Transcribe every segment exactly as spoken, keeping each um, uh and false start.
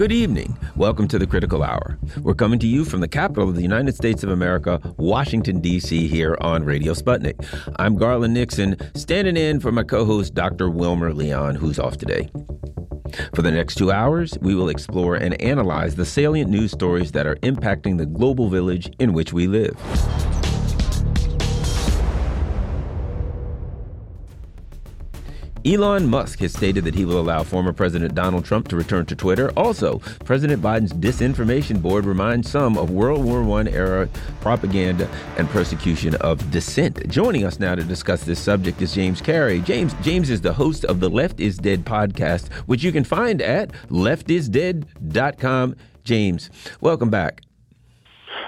Good evening. Welcome to The Critical Hour. We're coming to you from the capital of the United States of America, Washington, D C, here on Radio Sputnik. I'm Garland Nixon, standing in for my co-host, Doctor Wilmer Leon, who's off today. For the next two hours, we will explore and analyze the salient news stories that are impacting the global village in which we live. Elon Musk has stated that he will allow former President Donald Trump to return to Twitter. Also, President Biden's disinformation board reminds some of World War One era propaganda and persecution of dissent. Joining us now to discuss this subject is James Carey. James James is the host of the Left is Dead podcast, which you can find at left is dead dot com. James, welcome back.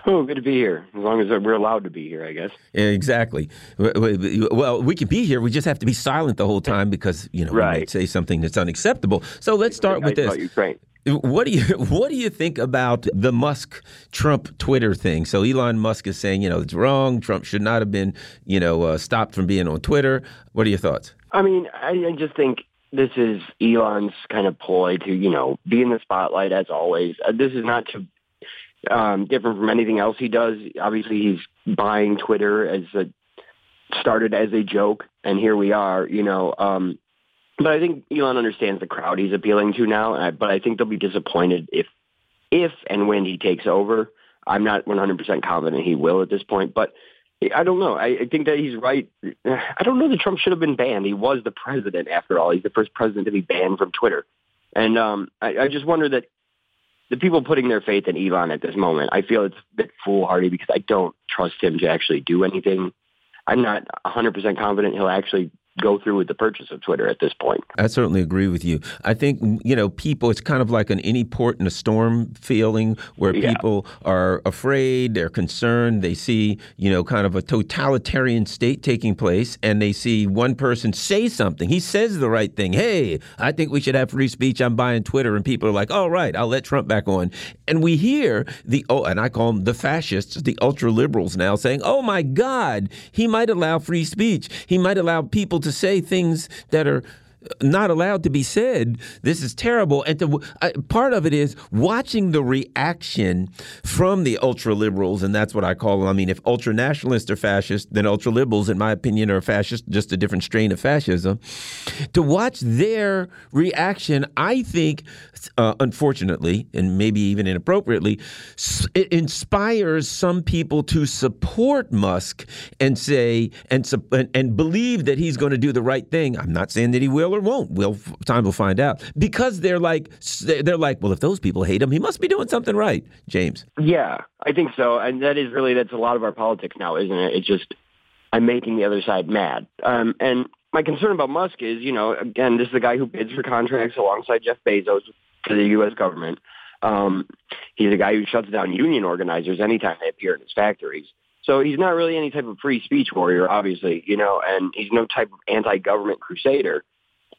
Oh, good to be here. As long as we're allowed to be here, I guess. Exactly. Well, we can be here. We just have to be silent the whole time because, you know, right. We might say something that's unacceptable. So let's start I with this. Ukraine. What do you what do you think about the Musk-Trump Twitter thing? So Elon Musk is saying, you know, it's wrong. Trump should not have been, you know, uh, stopped from being on Twitter. What are your thoughts? I mean, I just think this is Elon's kind of ploy to, you know, be in the spotlight as always. This is not to... Um, different from anything else he does. Obviously, he's buying Twitter as a started as a joke, and here we are, you know. Um, but I think Elon understands the crowd he's appealing to now, and I, but I think they'll be disappointed if, if and when he takes over. I'm not one hundred percent confident he will at this point, but I don't know. I, I think that he's right. I don't know that Trump should have been banned. He was the president, after all. He's the first president to be banned from Twitter. And um, I, I just wonder that the people putting their faith in Elon at this moment, I feel it's a bit foolhardy because I don't trust him to actually do anything. I'm not one hundred percent confident he'll actually go through with the purchase of Twitter at this point. I certainly agree with you. I think, you know, people, it's kind of like an any port in a storm feeling where yeah. people are afraid, they're concerned, they see, you know, kind of a totalitarian state taking place, and they see one person say something. He says the right thing. Hey, I think we should have free speech. I'm buying Twitter. And people are like, all right, I'll let Trump back on. And we hear the, oh, and I call them the fascists, the ultra liberals now saying, oh my God, he might allow free speech. He might allow people to say things that are not allowed to be said. This is terrible. And to, I, part of it is watching the reaction from the ultra liberals. And that's what I call them. I mean, if ultra nationalists are fascist, then ultra liberals, in my opinion, are fascist, just a different strain of fascism. To watch their reaction, I think, uh, unfortunately, and maybe even inappropriately, it inspires some people to support Musk and say and, and believe that he's going to do the right thing. I'm not saying that he will or won't. We'll, time will find out. Because they're like, they're like, well, if those people hate him, he must be doing something right, James. Yeah, I think so. And that is really, that's a lot of our politics now, isn't it? It's just, I'm making the other side mad. Um, and my concern about Musk is, you know, again, this is the guy who bids for contracts alongside Jeff Bezos to the U S government. Um, he's a guy who shuts down union organizers anytime they appear in his factories. So he's not really any type of free speech warrior, obviously, you know, and he's no type of anti-government crusader.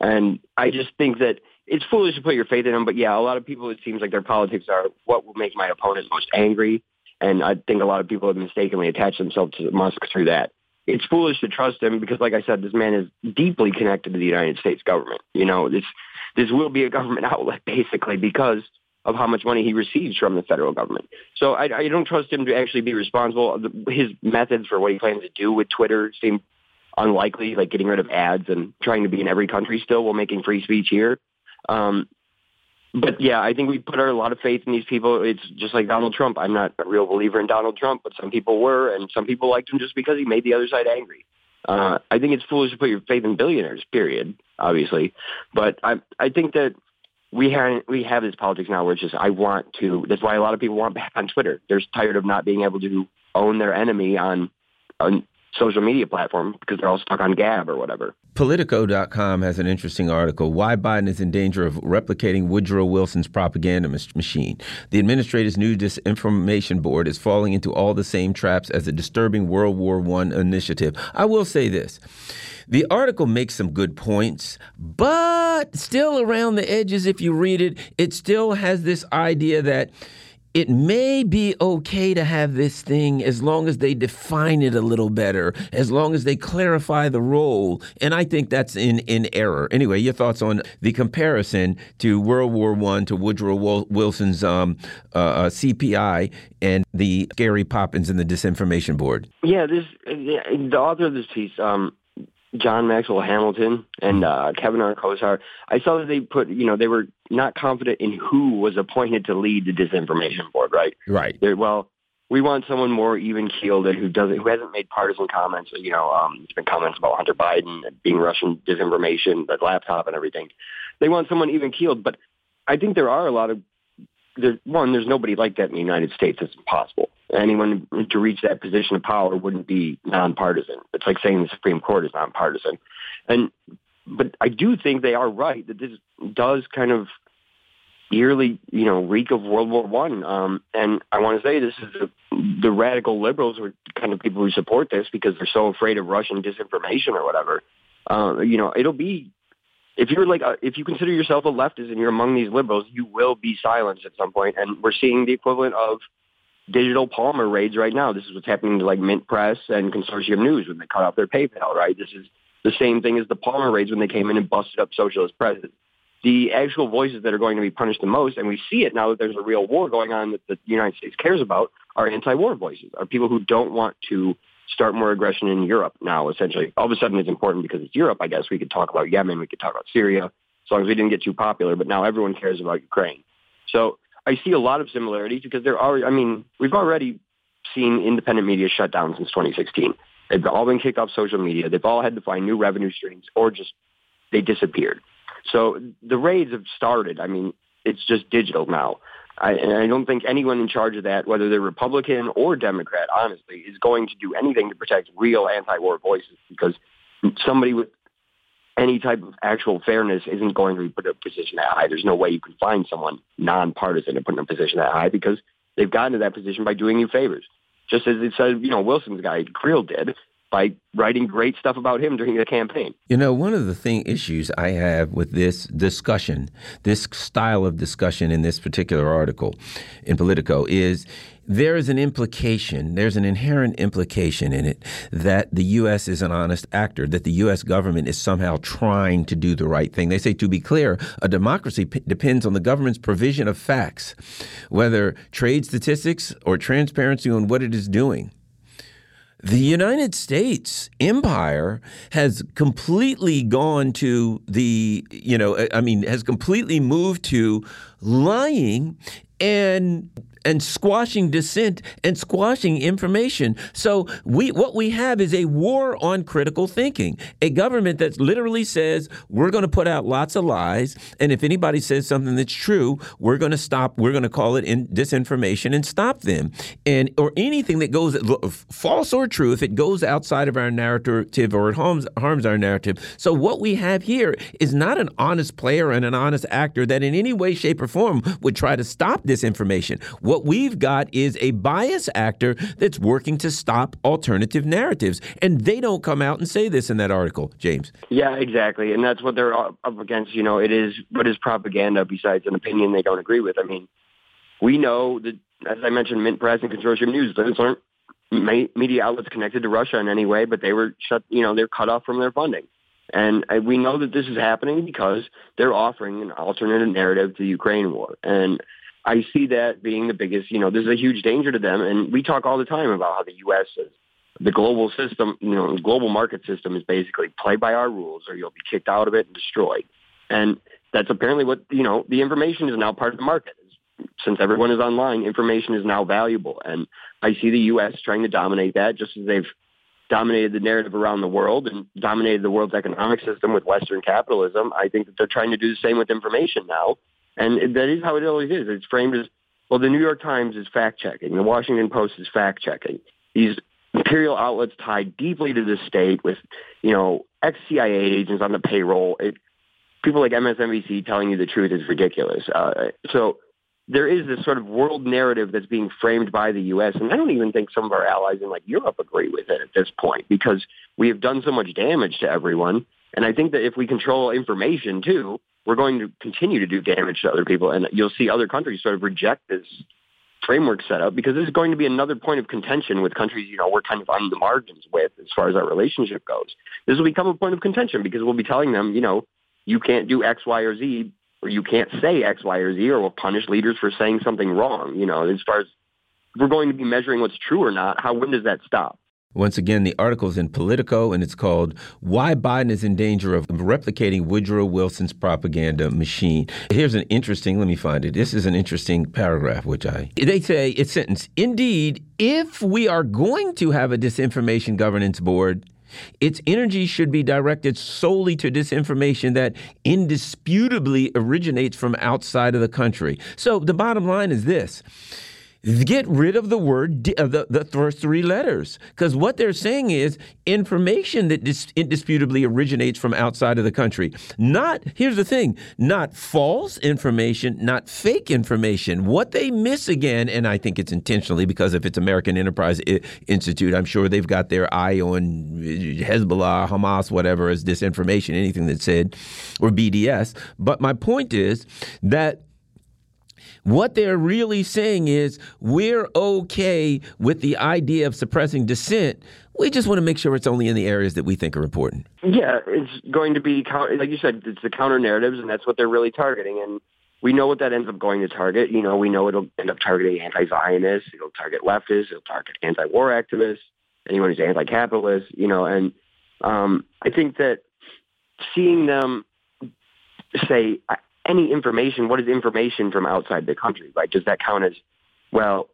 And I just think that it's foolish to put your faith in them. But, yeah, a lot of people, it seems like their politics are what will make my opponent most angry. And I think a lot of people have mistakenly attached themselves to Musk through that. It's foolish to trust him because, like I said, this man is deeply connected to the United States government. You know, this, this will be a government outlet, basically, because of how much money he receives from the federal government. So I, I don't trust him to actually be responsible. His methods for what he plans to do with Twitter seem unlikely, like getting rid of ads and trying to be in every country still while making free speech here. Um, but yeah, I think we put our, a lot of faith in these people. It's just like Donald Trump. I'm not a real believer in Donald Trump, but some people were, and some people liked him just because he made the other side angry. Uh, I think it's foolish to put your faith in billionaires, period, obviously. But I I think that we have, we have this politics now where it's just, I want to, that's why a lot of people want back on Twitter. They're tired of not being able to own their enemy on, on social media platform because they're all stuck on Gab or whatever. Politico dot com has an interesting article, Why Biden is in Danger of Replicating Woodrow Wilson's Propaganda Machine. The administrator's new disinformation board is falling into all the same traps as a disturbing World War One initiative. I will say this. The article makes some good points, but still around the edges, if you read it, it still has this idea that it may be okay to have this thing as long as they define it a little better, as long as they clarify the role. And I think that's in, in error. Anyway, your thoughts on the comparison to World War One, to Woodrow Wilson's um, uh, C P I and the Scary Poppins and the Disinformation Board. Yeah, this the author of this piece, um, John Maxwell Hamilton and uh, Kevin R. Kosar, I saw that they put, you know, they were not confident in who was appointed to lead the disinformation board, right? Right. They're, well, we want someone more even-keeled and who doesn't, who hasn't made partisan comments. You know, um, there's been comments about Hunter Biden being Russian disinformation, the laptop and everything. They want someone even-keeled, but I think there are a lot of, there, one, there's nobody like that in the United States. It's impossible. Anyone to reach that position of power wouldn't be nonpartisan. It's like saying the Supreme Court is nonpartisan. And but I do think they are right that this does kind of eerily, you know, reek of World War One. Um, and I want to say this is the, the radical liberals are kind of people who support this because they're so afraid of Russian disinformation or whatever. Uh, you know, it'll be. If you're like, a, if you consider yourself a leftist and you're among these liberals, you will be silenced at some point. And we're seeing the equivalent of digital Palmer raids right now. This is what's happening to like Mint Press and Consortium News when they cut off their PayPal, right? This is the same thing as the Palmer raids when they came in and busted up socialist presses. The actual voices that are going to be punished the most, and we see it now that there's a real war going on that the United States cares about, are anti-war voices, are people who don't want to start more aggression in Europe now, essentially. All of a sudden, it's important because it's Europe, I guess. We could talk about Yemen. We could talk about Syria, as long as we didn't get too popular. But now everyone cares about Ukraine. So I see a lot of similarities because there are, I mean, we've already seen independent media shut down since twenty sixteen. They've all been kicked off social media. They've all had to find new revenue streams or just they disappeared. So the raids have started. I mean, it's just digital now. I, and I don't think anyone in charge of that, whether they're Republican or Democrat, honestly, is going to do anything to protect real anti-war voices because somebody with any type of actual fairness isn't going to be put in a position that high. There's no way you can find someone nonpartisan and put in a position that high because they've gotten to that position by doing you favors. Just as it said, you know, Wilson's guy, Creel, did by writing great stuff about him during the campaign. You know, one of the thing issues I have with this discussion, this style of discussion in this particular article in Politico is there is an implication, there's an inherent implication in it that the U S is an honest actor, that the U S government is somehow trying to do the right thing. They say, to be clear, a democracy p- depends on the government's provision of facts, whether trade statistics or transparency on what it is doing. The United States empire has completely gone to the, you know, I mean, has completely moved to lying and and squashing dissent and squashing information. So we what we have is a war on critical thinking, a government that literally says we're going to put out lots of lies. And if anybody says something that's true, we're going to stop. We're going to call it in disinformation and stop them. And or anything that goes false or true, if it goes outside of our narrative or it harms, harms our narrative. So what we have here is not an honest player and an honest actor that in any way, shape or form would try to stop disinformation. What we've got is a bias actor that's working to stop alternative narratives. And they don't come out and say this in that article, James. Yeah, exactly. And that's what they're up against. You know, it is what is propaganda besides an opinion they don't agree with. I mean, we know that, as I mentioned, Mint Press and Consortium News, those aren't media outlets connected to Russia in any way, but they were shut, you know, they're cut off from their funding. And we know that this is happening because they're offering an alternative narrative to the Ukraine war. And I see that being the biggest, you know, this is a huge danger to them. And we talk all the time about how the U S is the global system, you know, global market system is basically play by our rules or you'll be kicked out of it and destroyed. And that's apparently what, you know, the information is now part of the market. Since everyone is online, information is now valuable. And I see the U S trying to dominate that just as they've dominated the narrative around the world and dominated the world's economic system with Western capitalism. I think that they're trying to do the same with information now. And that is how it always is. It's framed as, well, the New York Times is fact-checking. The Washington Post is fact-checking. These imperial outlets tied deeply to the state with, you know, ex-C I A agents on the payroll. It, people like M S N B C telling you the truth is ridiculous. Uh, so there is this sort of world narrative that's being framed by the U S, and I don't even think some of our allies in, like, Europe agree with it at this point because we have done so much damage to everyone. And I think that if we control information, too, we're going to continue to do damage to other people, and you'll see other countries sort of reject this framework set up, because this is going to be another point of contention with countries, you know, we're kind of on the margins with as far as our relationship goes. This will become a point of contention because we'll be telling them, you know, you can't do X, Y, or Z, or you can't say X, Y, or Z, or we'll punish leaders for saying something wrong. You know, as far as we're going to be measuring what's true or not, how, when does that stop? Once again, the article's in Politico, and it's called Why Biden is in Danger of Replicating Woodrow Wilson's Propaganda Machine. Here's an interesting, let me find it. This is an interesting paragraph, which I, they say, it's sentence. Indeed, if we are going to have a disinformation governance board, its energy should be directed solely to disinformation that indisputably originates from outside of the country. So the bottom line is this. Get rid of the word, uh, the, the first three letters, because what they're saying is information that dis- indisputably originates from outside of the country. Not, here's the thing, not false information, not fake information. What they miss again, and I think it's intentionally, because if it's American Enterprise I- Institute, I'm sure they've got their eye on Hezbollah, Hamas, whatever, as disinformation, anything that's said, or B D S. But my point is that what they're really saying is we're okay with the idea of suppressing dissent. We just want to make sure it's only in the areas that we think are important. Yeah, it's going to be, like you said, it's the counter narratives, and that's what they're really targeting. And we know what that ends up going to target. You know, we know it'll end up targeting anti-Zionists. It'll target leftists. It'll target anti-war activists, anyone who's anti-capitalist, you know. And um, I think that seeing them say I, any information, what is information from outside the country, right? Does that count as, well,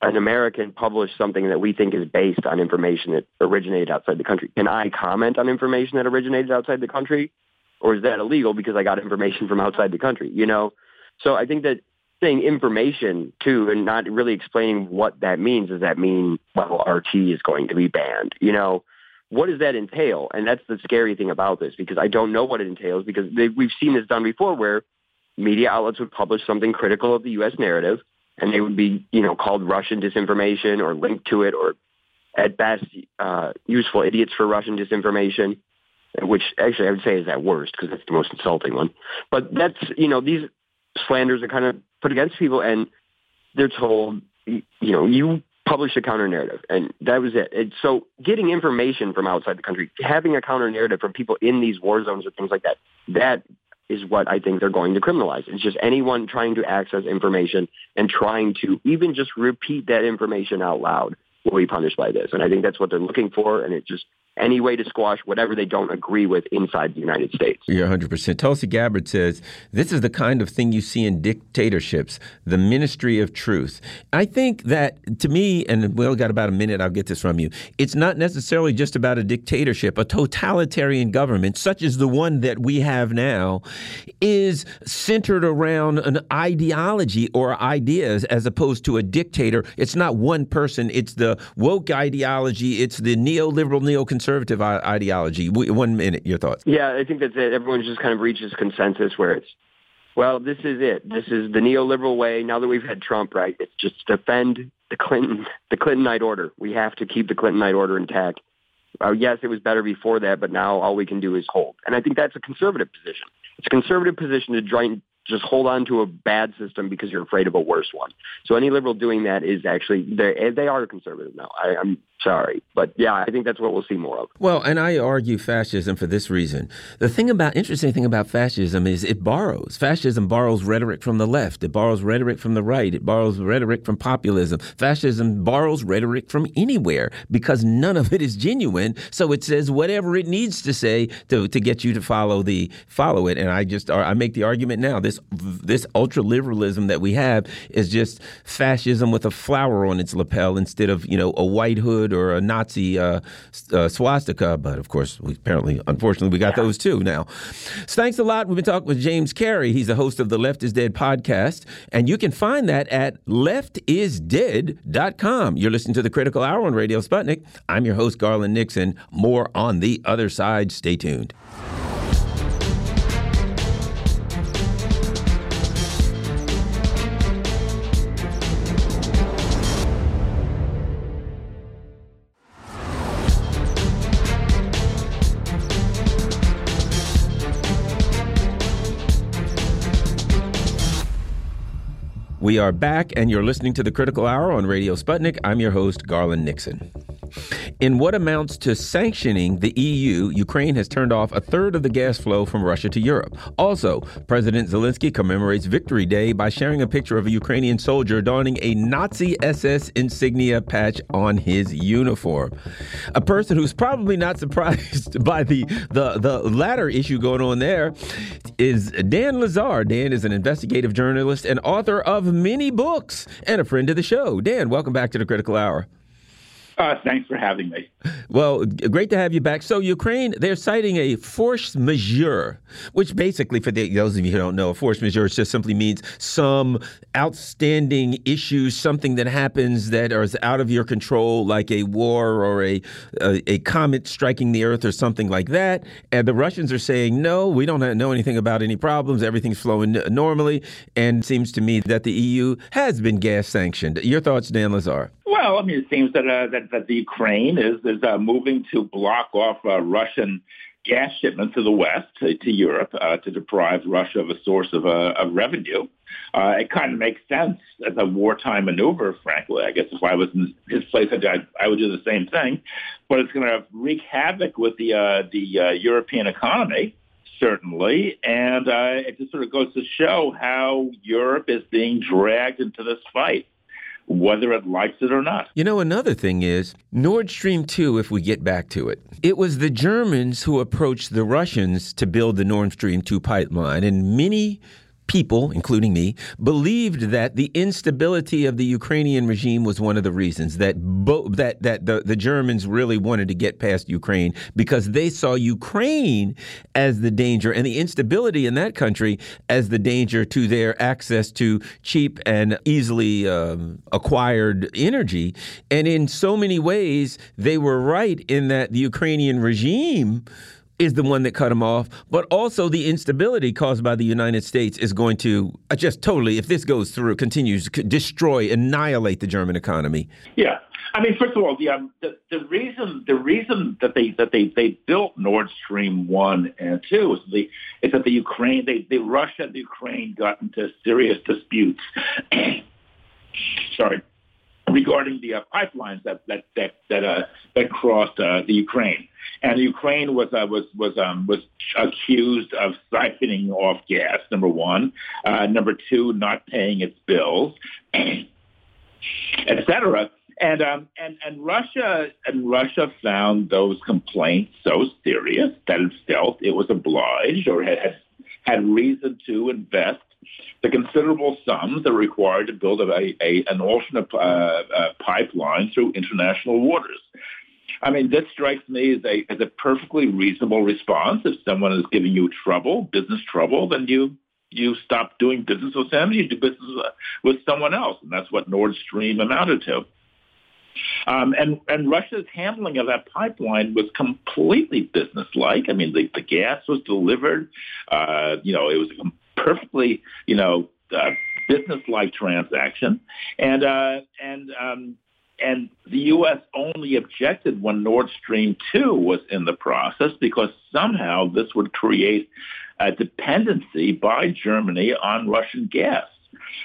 an American published something that we think is based on information that originated outside the country? Can I comment on information that originated outside the country? Or is that illegal because I got information from outside the country, you know? So I think that saying information, too, and not really explaining what that means, does that mean, well, R T is going to be banned, you know? What does that entail? And that's the scary thing about this, because I don't know what it entails, because they, we've seen this done before where media outlets would publish something critical of the U S narrative, and they would be, you know, called Russian disinformation or linked to it, or at best uh, useful idiots for Russian disinformation, which actually I would say is at worst because that's the most insulting one. But that's, you know, these slanders are kind of put against people, and they're told, you know, you published a counter-narrative, and that was it. And so getting information from outside the country, having a counter-narrative from people in these war zones or things like that, that is what I think they're going to criminalize. It's just anyone trying to access information and trying to even just repeat that information out loud will be punished by this. And I think that's what they're looking for, and it's just any way to squash whatever they don't agree with inside the United States. You're one hundred percent. Tulsi Gabbard says, this is the kind of thing you see in dictatorships, the ministry of truth. I think that, to me, and we've got about a minute, I'll get this from you, it's not necessarily just about a dictatorship. A totalitarian government, such as the one that we have now, is centered around an ideology or ideas as opposed to a dictator. It's not one person. It's the woke ideology. It's the neoliberal, neoconservative conservative ideology. One minute, your thoughts. Yeah, I think that's it. Everyone just kind of reaches consensus where it's, well, this is it. This is the neoliberal way. Now that we've had Trump, right, it's just defend the Clinton, the Clintonite order. We have to keep the Clintonite order intact. Uh, yes, it was better before that, but now all we can do is hold. And I think that's a conservative position. It's a conservative position to try and just hold on to a bad system because you're afraid of a worse one. So any liberal doing that is actually, they are conservative now. I, I'm sorry. But yeah, I think that's what we'll see more of. Well, and I argue fascism for this reason. The thing about, interesting thing about fascism is it borrows. Fascism borrows rhetoric from the left. It borrows rhetoric from the right. It borrows rhetoric from populism. Fascism borrows rhetoric from anywhere because none of it is genuine. So it says whatever it needs to say to, to get you to follow the, follow it. And I just, I make the argument now, this This ultra-liberalism that we have is just fascism with a flower on its lapel instead of, you know, a white hood or a Nazi uh, uh, swastika. But, of course, we apparently, unfortunately, we got those, too, now. So thanks a lot. We've been talking with James Carey. He's the host of the Left is Dead podcast. And you can find that at left is dead dot com. You're listening to The Critical Hour on Radio Sputnik. I'm your host, Garland Nixon. More on the other side. Stay tuned. We are back, and you're listening to The Critical Hour on Radio Sputnik. I'm your host, Garland Nixon. In what amounts to sanctioning the E U, Ukraine has turned off a third of the gas flow from Russia to Europe. Also, President Zelensky commemorates Victory Day by sharing a picture of a Ukrainian soldier donning a Nazi S S insignia patch on his uniform. A person who's probably not surprised by the, the, the latter issue going on there is Dan Lazare. Dan is an investigative journalist and author of many books and a friend of the show. Dan, welcome back to The Critical Hour. Uh, thanks for having me. Well, great to have you back. So Ukraine, they're citing a force majeure, which basically, for the, those of you who don't know, a force majeure just simply means some outstanding issue, something that happens that is out of your control, like a war or a, a, a comet striking the earth or something like that. And the Russians are saying, no, we don't know anything about any problems. Everything's flowing normally. And it seems to me that the E U has been gas sanctioned. Your thoughts, Dan Lazare? Well, I mean, it seems that uh, that, that the Ukraine is is uh, moving to block off uh, Russian gas shipments to the West, uh, to Europe, uh, to deprive Russia of a source of, uh, of revenue. Uh, it kind of makes sense as a wartime maneuver, frankly. I guess if I was in his place, I, I would do the same thing. But it's going to wreak havoc with the uh, the uh, European economy, certainly. And uh, it just sort of goes to show how Europe is being dragged into this fight, whether it likes it or not. You know, another thing is Nord Stream two, if we get back to it, it was the Germans who approached the Russians to build the Nord Stream two pipeline. And many people, including me, believed that the instability of the Ukrainian regime was one of the reasons that bo- that that the, the Germans really wanted to get past Ukraine, because they saw Ukraine as the danger and the instability in that country as the danger to their access to cheap and easily um, acquired energy. And in so many ways, they were right in that the Ukrainian regime is the one that cut him off, but also the instability caused by the United States is going to just totally, if this goes through, continues, destroy, annihilate the German economy. Yeah. I mean, first of all, the, um, the, the reason the reason that they that they, they built Nord Stream one and two is, the, is that the Ukraine, they, the Russia and the Ukraine got into serious disputes. Sorry. Regarding the uh, pipelines that that that that, uh, that crossed uh, the Ukraine, and Ukraine was uh, was was um, was accused of siphoning off gas. Number one, uh, number two, not paying its bills, et cetera. And um, and and Russia and Russia found those complaints so serious that it felt it was obliged or had had reason to invest the considerable sums that are required to build a, a, an alternate uh, uh, pipeline through international waters. I mean, this strikes me as a, as a perfectly reasonable response. If someone is giving you trouble, business trouble, then you you stop doing business with them, you do business with someone else. And that's what Nord Stream amounted to. Um, and, and Russia's handling of that pipeline was completely businesslike. I mean, the, the gas was delivered. Uh, you know, it was a perfectly, you know, uh, business-like transaction, and uh, and um, and the U S only objected when Nord Stream two was in the process because somehow this would create a dependency by Germany on Russian gas.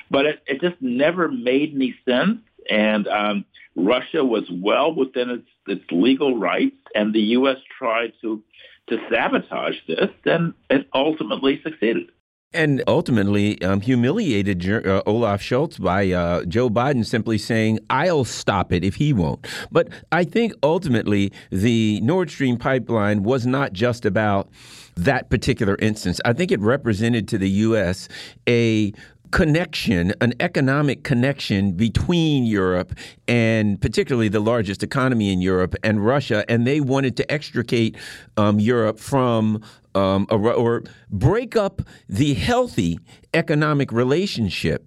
But it, it just never made any sense, and um, Russia was well within its, its legal rights, and the U S tried to to sabotage this, and it ultimately succeeded. And ultimately um, humiliated uh, Olaf Scholz by uh, Joe Biden simply saying, I'll stop it if he won't. But I think ultimately the Nord Stream pipeline was not just about that particular instance. I think it represented to the U S a connection, an economic connection between Europe and particularly the largest economy in Europe and Russia. And they wanted to extricate um, Europe from Um, or break up the healthy economic relationship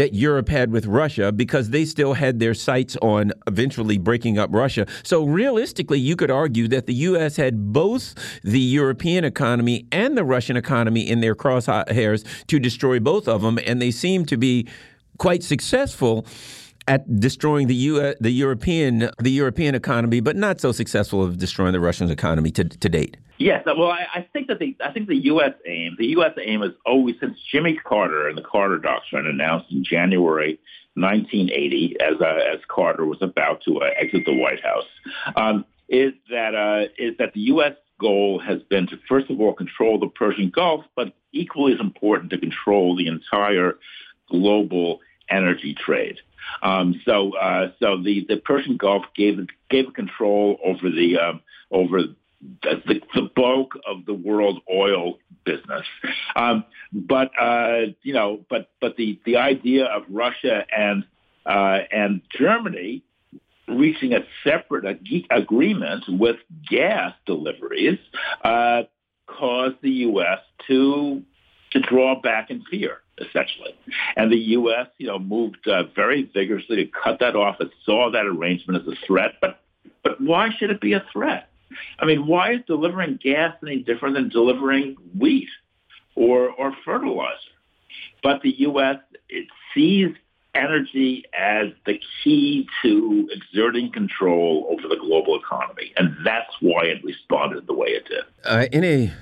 that Europe had with Russia, because they still had their sights on eventually breaking up Russia. So realistically, you could argue that the U S had both the European economy and the Russian economy in their crosshairs to destroy both of them. And they seem to be quite successful at destroying the U S, the European, the European economy, but not so successful of destroying the Russian economy to, to date. Yes, well, I, I think that the I think the U S aim, the U S aim is always, since Jimmy Carter and the Carter Doctrine announced in January nineteen eighty, as uh, as Carter was about to uh, exit the White House, um, is that uh, is that the U S goal has been to, first of all, control the Persian Gulf, but equally as important, to control the entire global energy trade. Um, so, uh, so the, the Persian Gulf gave gave control over the um, over the, the bulk of the world oil business. Um, but uh, you know, but but the, the idea of Russia and uh, and Germany reaching a separate ag- agreement with gas deliveries uh, caused the U S to to draw back in fear, essentially. And the U S, you know, moved uh, very vigorously to cut that off. It saw that arrangement as a threat. But but why should it be a threat? I mean, why is delivering gas any different than delivering wheat or or fertilizer? But the U S, it sees energy as the key to exerting control over the global economy, and that's why it responded the way it did. Uh, in a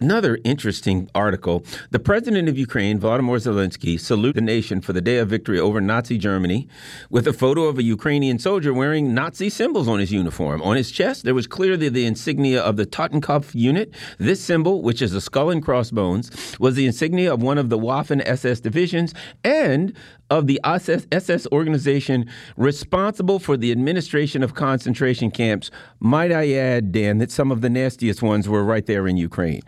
Another interesting article, the president of Ukraine, Volodymyr Zelensky, saluted the nation for the day of victory over Nazi Germany with a photo of a Ukrainian soldier wearing Nazi symbols on his uniform. On his chest, there was clearly the insignia of the Totenkopf unit. This symbol, which is a skull and crossbones, was the insignia of one of the Waffen-S S divisions and of the S S organization responsible for the administration of concentration camps. Might I add, Dan, that some of the nastiest ones were right there in Ukraine.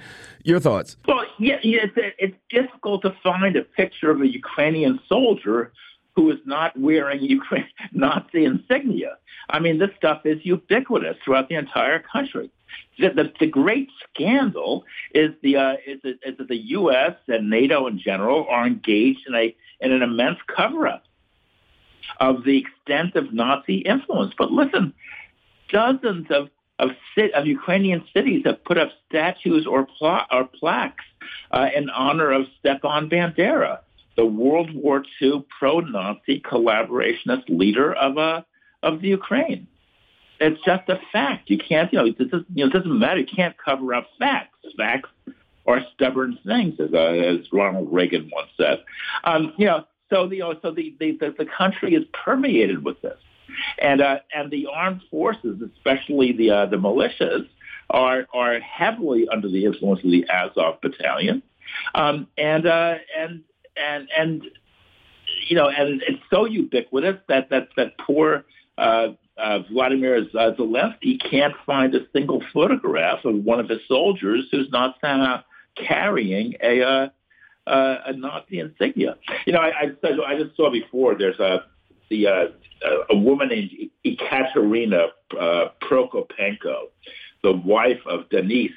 Your thoughts? Well, yeah, yeah it's, it's difficult to find a picture of a Ukrainian soldier who is not wearing Ukraine, Nazi insignia. I mean, this stuff is ubiquitous throughout the entire country. The, the, the great scandal is the uh, is, is that the U S and NATO in general are engaged in a in an immense cover-up of the extent of Nazi influence. But listen, dozens of Of, of Ukrainian cities have put up statues or, pla- or plaques uh, in honor of Stepan Bandera, the World War Two pro-Nazi collaborationist leader of uh, of the Ukraine. It's just a fact. You can't, you know, it doesn't, you know, it doesn't matter. You can't cover up facts. Facts are stubborn things, as uh, as Ronald Reagan once said. Um, you know, so the you know, so the, the the country is permeated with this. And uh, and the armed forces, especially the uh, the militias, are are heavily under the influence of the Azov Battalion, um, and uh, and and and you know, and it's so ubiquitous that that that poor uh, uh, Volodymyr Zelensky can't find a single photograph of one of his soldiers who's not uh, carrying a uh, uh, a Nazi insignia. You know, I, I, just, I just saw before there's a the uh, a woman named Ekaterina uh, Prokopenko, the wife of Denis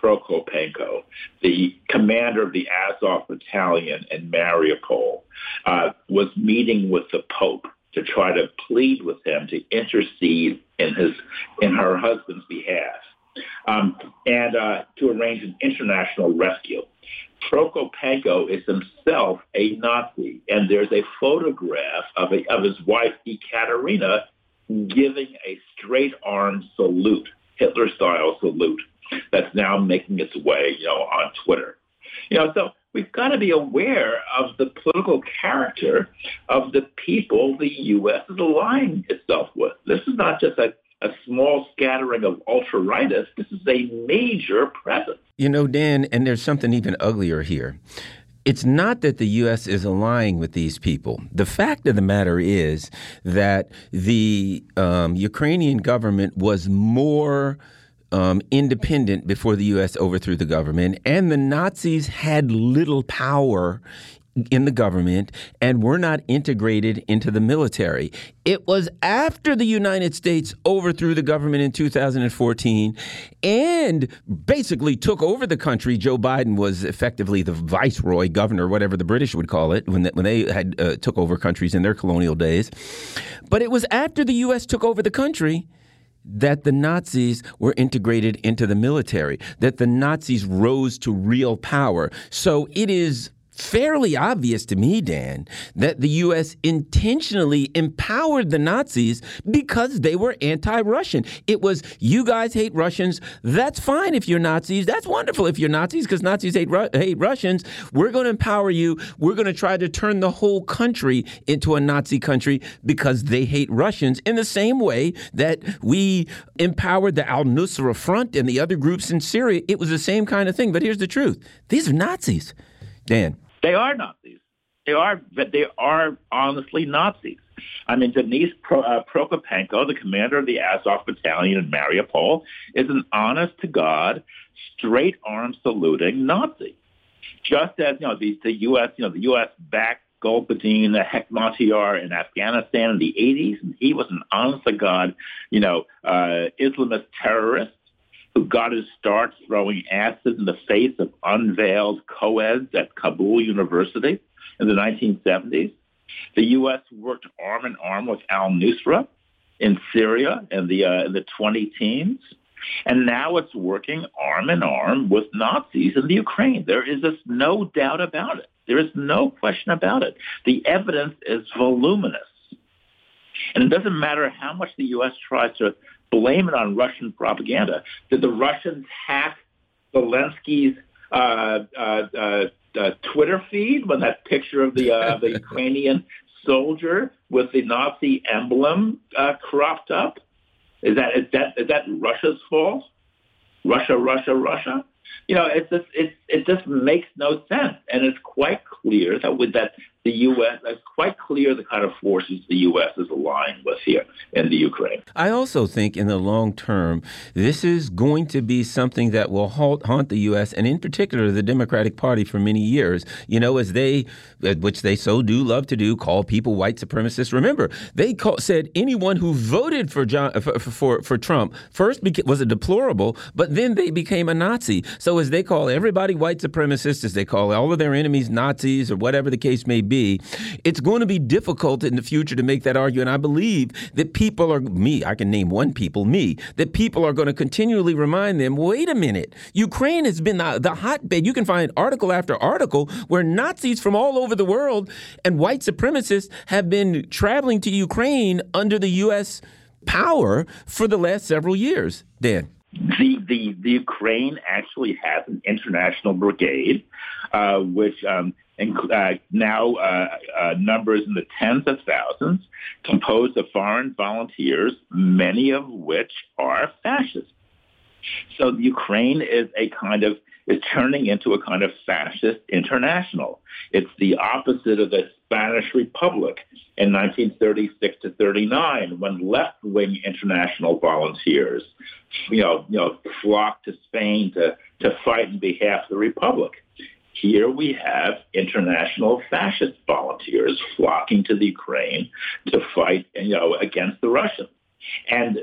Prokopenko, the commander of the Azov Battalion in Mariupol, uh, was meeting with the Pope to try to plead with him to intercede in his in her husband's behalf um, and uh, to arrange an international rescue. Prokopenko is himself a Nazi, and there's a photograph of a, of his wife, Ekaterina, giving a straight-armed salute, Hitler-style salute, that's now making its way, you know, on Twitter. You know, so we've got to be aware of the political character of the people the U S is aligning itself with. This is not just a a small scattering of ultra-rightists. This is a major presence. You know, Dan, and there's something even uglier here. It's not that the U S is allying with these people. The fact of the matter is that the um, Ukrainian government was more Um, independent before the U S overthrew the government, and the Nazis had little power in the government and were not integrated into the military. It was after the United States overthrew the government in two thousand fourteen and basically took over the country. Joe Biden was effectively the viceroy, governor, whatever the British would call it, when, the, when they had uh, took over countries in their colonial days. But it was after the U S took over the country that the Nazis were integrated into the military, that the Nazis rose to real power. So it is fairly obvious to me, Dan, that the U S intentionally empowered the Nazis because they were anti-Russian. It was, you guys hate Russians. That's fine if you're Nazis. That's wonderful if you're Nazis, because Nazis hate, Ru- hate Russians. We're going to empower you. We're going to try to turn the whole country into a Nazi country because they hate Russians, in the same way that we empowered the Al-Nusra Front and the other groups in Syria. It was the same kind of thing. But here's the truth. These are Nazis, Dan. They are Nazis. They are, but they are honestly Nazis. I mean, Denis Pro, uh, Prokopenko, the commander of the Azov Battalion in Mariupol, is an honest-to-God, straight-arm-saluting Nazi. Just as, you know, the, the U S, you know, the U S-backed Golbadin, Hekmatyar in Afghanistan in the eighties, and he was an honest-to-God, you know, uh, Islamist terrorist who got his start throwing acid in the face of unveiled co-eds at Kabul University in the nineteen seventies. The U S worked arm in arm with al-Nusra in Syria in the uh, in the twenty-teens. And now it's working arm in arm with Nazis in the Ukraine. There is just no doubt about it. There is no question about it. The evidence is voluminous. And it doesn't matter how much the U S tries to blame it on Russian propaganda. Did the Russians hack Zelensky's uh, uh, uh, uh, Twitter feed when that picture of the, uh, the Ukrainian soldier with the Nazi emblem uh, cropped up? Is that is that is that Russia's fault? Russia, Russia, Russia. You know, it's just it it just makes no sense, and it's quite clear that with that the U S, it's quite clear the kind of forces the U S is aligned with here in the Ukraine. I also think in the long term, this is going to be something that will haunt, haunt the U S and in particular the Democratic Party for many years, you know, as they, which they so do love to do, call people white supremacists. Remember, they call, said anyone who voted for, John, for, for, for Trump first beca- was a deplorable, but then they became a Nazi. So as they call everybody white supremacists, as they call all of their enemies Nazis or whatever the case may be, Be. It's going to be difficult in the future to make that argument. I believe that people are me. I can name one people, me, that people are going to continually remind them, wait a minute, Ukraine has been the, the hotbed. You can find article after article where Nazis from all over the world and white supremacists have been traveling to Ukraine under the U S power for the last several years. Dan. The, the, the Ukraine actually has an international brigade, uh, which um, and, uh, now uh, uh, numbers in the tens of thousands, composed of foreign volunteers, many of which are fascist. So the Ukraine is a kind of is turning into a kind of fascist international. It's the opposite of the Spanish Republic in nineteen thirty-six to thirty-nine, when left-wing international volunteers, you know, you know, flocked to Spain to, to fight on behalf of the Republic. Here we have international fascist volunteers flocking to the Ukraine to fight, you know, against the Russians. And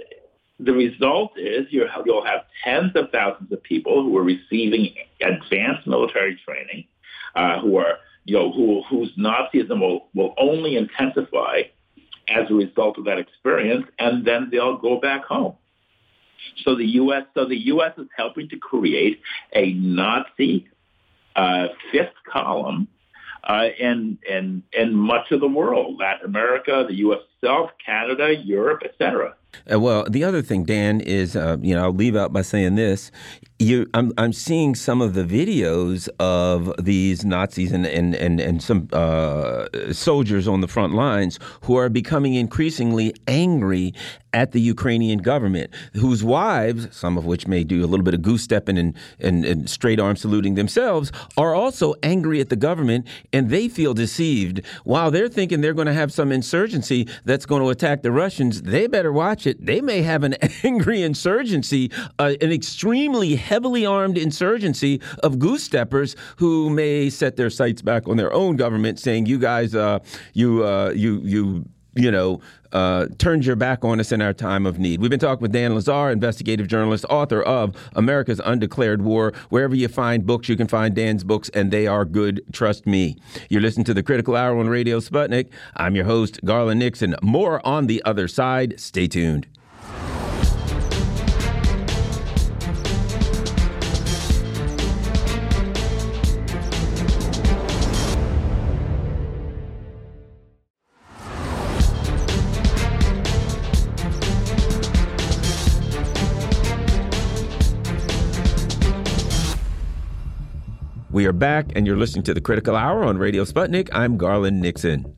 the result is you'll have tens of thousands of people who are receiving advanced military training, uh, who are, you know, who, whose Nazism will, will only intensify as a result of that experience, and then they'll go back home. So the U S, so the U S is helping to create a Nazi uh, fifth column uh, in in in much of the world, Latin America, the U S itself, Canada, Europe, et cetera. Uh, well, the other thing, Dan, is, uh, you know, I'll leave out by saying this. You, I'm, I'm seeing some of the videos of these Nazis and and, and, and some uh, soldiers on the front lines who are becoming increasingly angry at the Ukrainian government, whose wives, some of which may do a little bit of goose stepping and, and, and straight arm saluting themselves, are also angry at the government, and they feel deceived. While they're thinking they're going to have some insurgency that's going to attack the Russians, they better watch it. They may have an angry insurgency, uh, an extremely heavily armed insurgency of goose steppers who may set their sights back on their own government, saying, "You guys, uh, you, uh, you, you, you know, uh, turned your back on us in our time of need." We've been talking with Dan Lazare, investigative journalist, author of America's Undeclared War. Wherever you find books, you can find Dan's books, and they are good. Trust me. You're listening to The Critical Hour on Radio Sputnik. I'm your host, Garland Nixon. More on the other side. Stay tuned. We are back, and you're listening to The Critical Hour on Radio Sputnik. I'm Garland Nixon.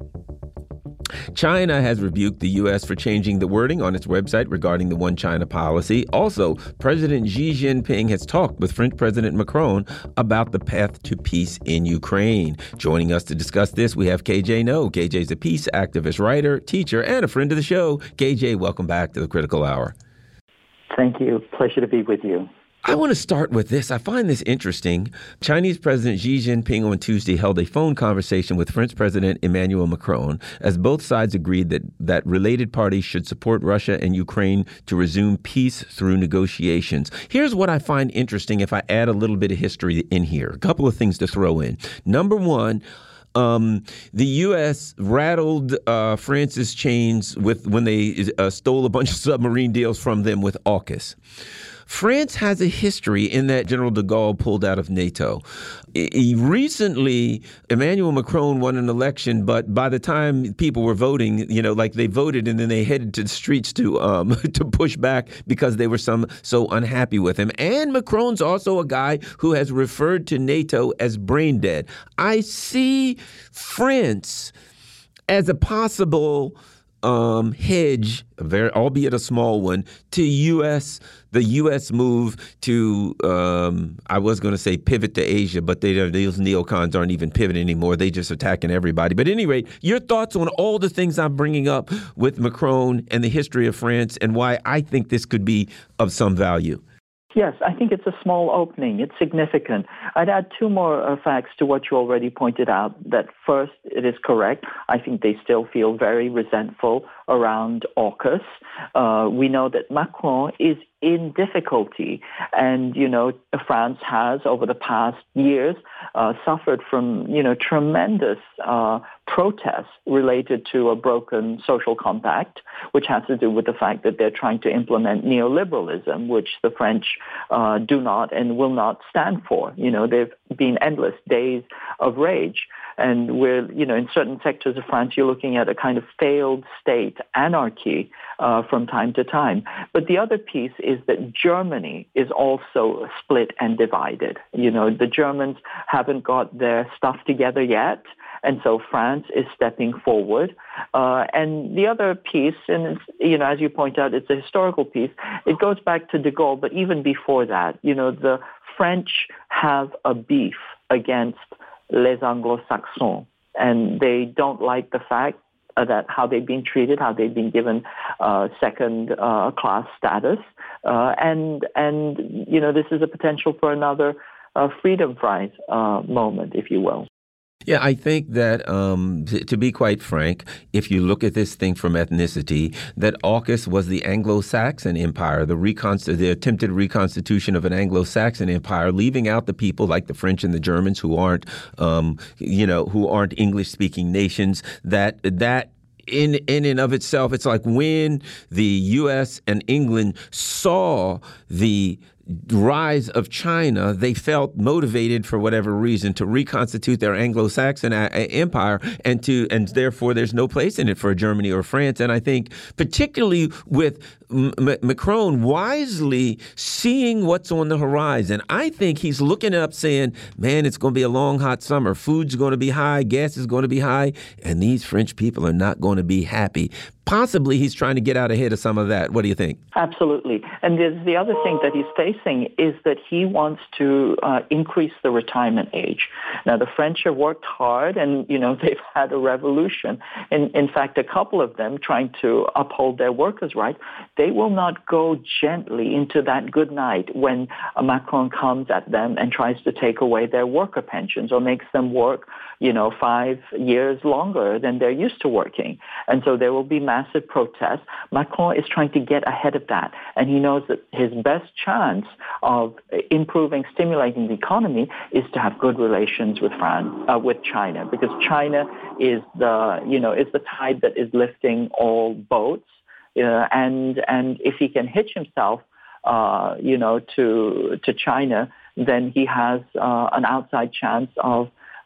China has rebuked the U S for changing the wording on its website regarding the One China policy. Also, President Xi Jinping has talked with French President Macron about the path to peace in Ukraine. Joining us to discuss this, we have K J No. K J's a peace activist, writer, teacher, and a friend of the show. K J, welcome back to The Critical Hour. Thank you. Pleasure to be with you. I want to start with this. I find this interesting. Chinese President Xi Jinping on Tuesday held a phone conversation with French President Emmanuel Macron as both sides agreed that, that related parties should support Russia and Ukraine to resume peace through negotiations. Here's what I find interesting if I add a little bit of history in here. A couple of things to throw in. Number one, Um, the U S rattled uh, France's chains with when they uh, stole a bunch of submarine deals from them with AUKUS. France has a history in that General de Gaulle pulled out of NATO. He recently, Emmanuel Macron won an election, but by the time people were voting, you know, like they voted and then they headed to the streets to um, to push back because they were some so unhappy with him. And Macron's also a guy who has referred to NATO as brain dead. I see France as a possible Um, hedge, very, albeit a small one, to U S the U S move to um, I was going to say pivot to Asia, but they don't, those neocons aren't even pivoting anymore. They just attacking everybody. But at any rate, your thoughts on all the things I'm bringing up with Macron and the history of France and why I think this could be of some value. Yes, I think it's a small opening. It's significant. I'd add two more uh, facts to what you already pointed out. That first, it is correct. I think they still feel very resentful around AUKUS. Uh, we know that Macron is in difficulty. And, you know, France has, over the past years, uh, suffered from, you know, tremendous uh, protests related to a broken social compact, which has to do with the fact that they're trying to implement neoliberalism, which the French uh, do not and will not stand for. You know, they've been endless days of rage. And we're, you know, in certain sectors of France, you're looking at a kind of failed state anarchy uh, from time to time. But the other piece is that Germany is also split and divided. You know, the Germans haven't got their stuff together yet. And so France is stepping forward. Uh, and the other piece, and it's, you know, as you point out, it's a historical piece. It goes back to de Gaulle, but even before that, you know, the French have a beef against les Anglo-Saxons, and they don't like the fact that how they've been treated, how they've been given uh, second-class uh, status. Uh, and, and, you know, this is a potential for another uh, freedom prize uh, moment, if you will. Yeah, I think that, um, t- to be quite frank, if you look at this thing from ethnicity, that AUKUS was the Anglo-Saxon empire, the, reconst- the attempted reconstitution of an Anglo-Saxon empire, leaving out the people like the French and the Germans who aren't, um, you know, who aren't English-speaking nations. That that. In in and of itself, it's like when the U S and England saw the rise of China, they felt motivated for whatever reason to reconstitute their Anglo-Saxon empire, and to and therefore there's no place in it for Germany or France. And I think particularly with M- M- Macron wisely seeing what's on the horizon, I think he's looking up saying, man, it's going to be a long, hot summer. Food's going to be high. Gas is going to be high. And these French people are not going to be happy. Possibly he's trying to get out ahead of some of that. What do you think? Absolutely. And there's the other thing that he's facing is that he wants to uh, increase the retirement age. Now, the French have worked hard and, you know, they've had a revolution. And in fact, a couple of them trying to uphold their workers' rights, they will not go gently into that good night when Macron comes at them and tries to take away their worker pensions or makes them work, you know, five years longer than they're used to working. And so there will be massive protests. Macron is trying to get ahead of that. And he knows that his best chance of improving, stimulating the economy is to have good relations with France, uh, with China, because China is the, you know, is the tide that is lifting all boats. Uh, and and if he can hitch himself, uh, you know, to to China, then he has uh, an outside chance of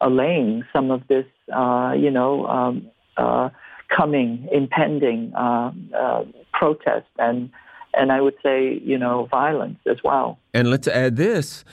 allaying some of this, uh, you know, um, uh, coming, impending uh, uh, protest and and I would say, you know, violence as well. And let's add this.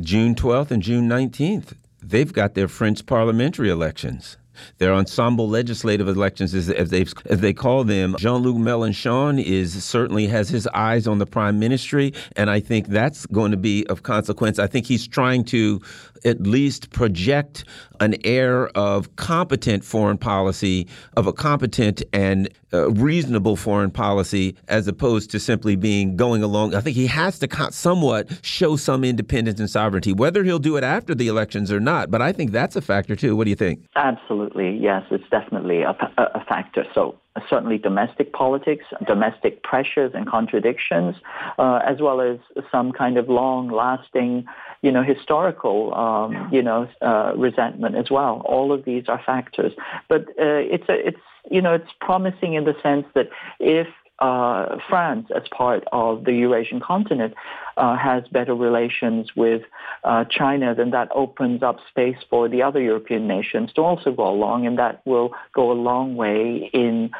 June twelfth and June nineteenth, they've got their French parliamentary elections. Their ensemble legislative elections, as they as they call them. Jean-Luc Mélenchon is certainly has his eyes on the prime ministry, and I think that's going to be of consequence. I think he's trying to at least project an air of competent foreign policy, of a competent and uh, reasonable foreign policy, as opposed to simply being going along. I think he has to co- somewhat show some independence and sovereignty, whether he'll do it after the elections or not. But I think that's a factor, too. What do you think? Absolutely. Yes, it's definitely a, a factor. So certainly domestic politics, domestic pressures and contradictions, uh, as well as some kind of long-lasting, you know, historical, um, you know, uh, resentment as well. All of these are factors. But uh, it's, a, it's, you know, it's promising in the sense that if Uh, France, as part of the Eurasian continent, uh, has better relations with uh, China, then that opens up space for the other European nations to also go along, and that will go a long way in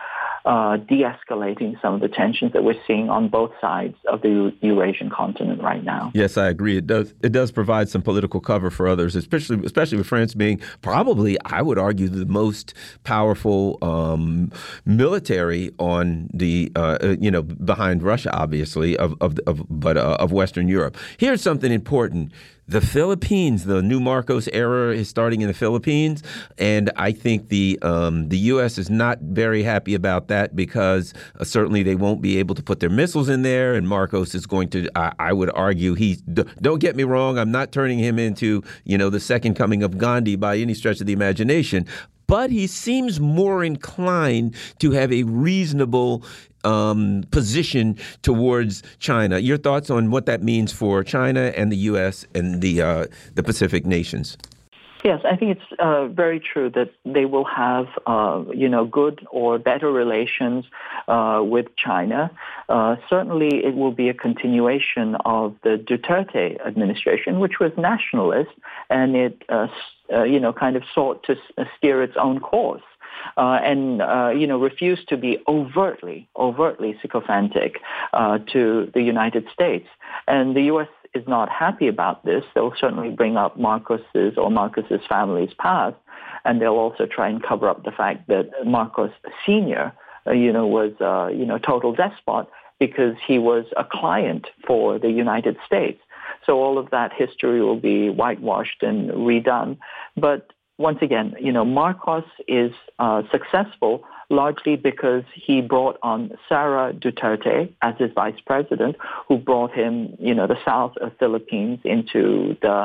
uh, de-escalating some of the tensions that we're seeing on both sides of the Eurasian continent right now. Yes, I agree. It does it does provide some political cover for others, especially especially with France being probably, I would argue, the most powerful um, military on the uh, Uh, you know, behind Russia, obviously, of of, of but uh, of Western Europe. Here's something important. The Philippines, the new Marcos era is starting in the Philippines, and I think the um, the U S is not very happy about that because uh, certainly they won't be able to put their missiles in there, and Marcos is going to, I, I would argue, he d- don't get me wrong, I'm not turning him into, you know, the second coming of Gandhi by any stretch of the imagination, but he seems more inclined to have a reasonable um, position towards China. Your thoughts on what that means for China and the U S and the uh, the Pacific nations? Yes, I think it's uh, very true that they will have, uh, you know, good or better relations uh, with China. Uh, certainly, it will be a continuation of the Duterte administration, which was nationalist, and it, uh, uh, you know, kind of sought to steer its own course. Uh, and, uh, you know, refused to be overtly, overtly sycophantic uh, to the United States. And the U S is not happy about this. They'll certainly bring up Marcos's or Marcos's family's past, and they'll also try and cover up the fact that Marcos Senior, uh, you know, was, uh, you know, total despot because he was a client for the United States. So all of that history will be whitewashed and redone. But once again, you know, Marcos is uh, successful largely because he brought on Sara Duterte as his vice president, who brought him, you know, the south of Philippines into the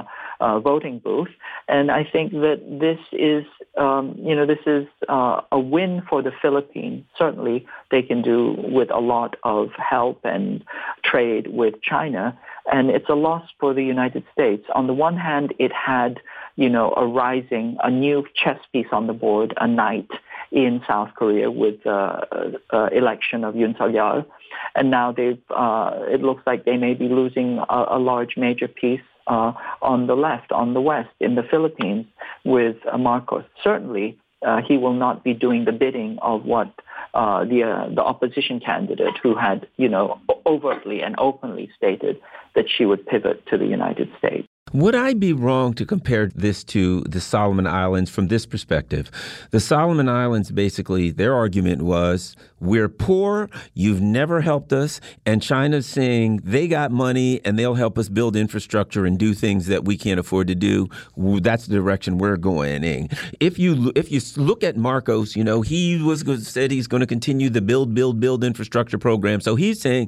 uh, voting booth. And I think that this is, um, you know, this is uh, a win for the Philippines. Certainly they can do with a lot of help and trade with China. And it's a loss for the United States. On the one hand, it had, you know, a rising, a new chess piece on the board, a knight in South Korea with the uh, uh, election of Yoon Suk Yeol. And now they've, uh, it looks like they may be losing a, a large major piece uh, on the left, on the west, in the Philippines with uh, Marcos. Certainly, uh, he will not be doing the bidding of what uh, the uh, the opposition candidate who had, you know, overtly and openly stated that she would pivot to the United States. Would I be wrong to compare this to the Solomon Islands from this perspective? The Solomon Islands, basically, their argument was, we're poor, you've never helped us, and China's saying they got money and they'll help us build infrastructure and do things that we can't afford to do. That's the direction we're going in. If you if you look at Marcos, you know, he was said he's going to continue the build, build, build infrastructure program. So he's saying,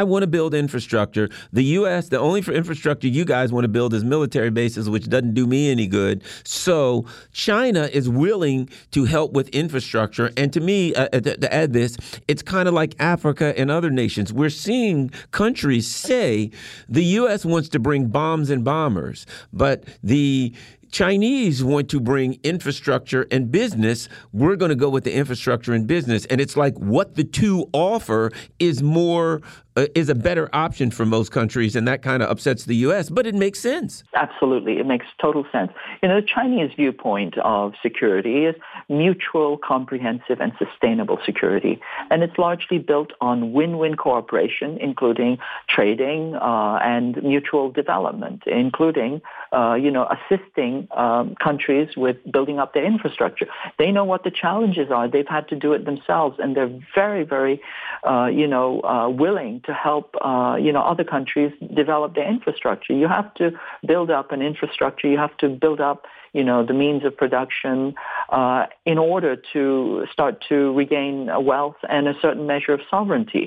I want to build infrastructure. The U S, the only for infrastructure you guys want to build is military bases, which doesn't do me any good. So China is willing to help with infrastructure. And to me, uh, to, to add this, it's kind of like Africa and other nations. We're seeing countries say the U S wants to bring bombs and bombers, but the Chinese want to bring infrastructure and business, we're going to go with the infrastructure and business. And it's like what the two offer is more uh, is a better option for most countries. And that kind of upsets the U S. But it makes sense. Absolutely. It makes total sense. You know, the Chinese viewpoint of security is mutual, comprehensive and sustainable security. And it's largely built on win-win cooperation, including trading uh, and mutual development, including, uh, you know, assisting Um, countries with building up their infrastructure. They know what the challenges are. They've had to do it themselves, and they're very, very, uh, you know, uh, willing to help, uh, you know, other countries develop their infrastructure. You have to build up an infrastructure. You have to build up, you know, the means of production uh, in order to start to regain wealth and a certain measure of sovereignty.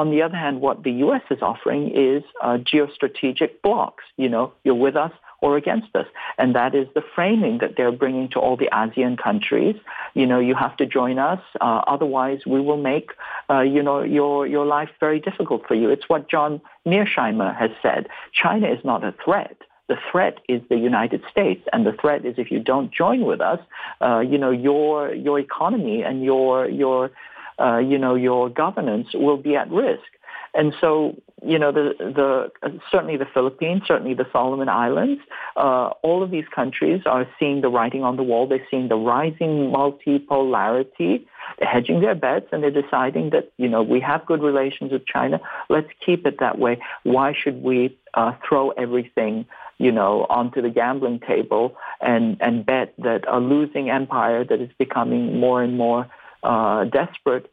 On the other hand, what the U S is offering is uh, geostrategic blocks. You know, you're with us or against us. And that is the framing that they're bringing to all the ASEAN countries. You know, you have to join us. Uh, otherwise, we will make, uh, you know, your your life very difficult for you. It's what John Mearsheimer has said. China is not a threat. The threat is the United States. And the threat is if you don't join with us, uh, you know, your your economy and your, your uh, you know, your governance will be at risk. And so, you know, the, the certainly the Philippines, certainly the Solomon Islands, uh, all of these countries are seeing the writing on the wall. They're seeing the rising multipolarity. They're hedging their bets, and they're deciding that, you know, we have good relations with China. Let's keep it that way. Why should we uh, throw everything, you know, onto the gambling table and, and bet that a losing empire that is becoming more and more uh, desperate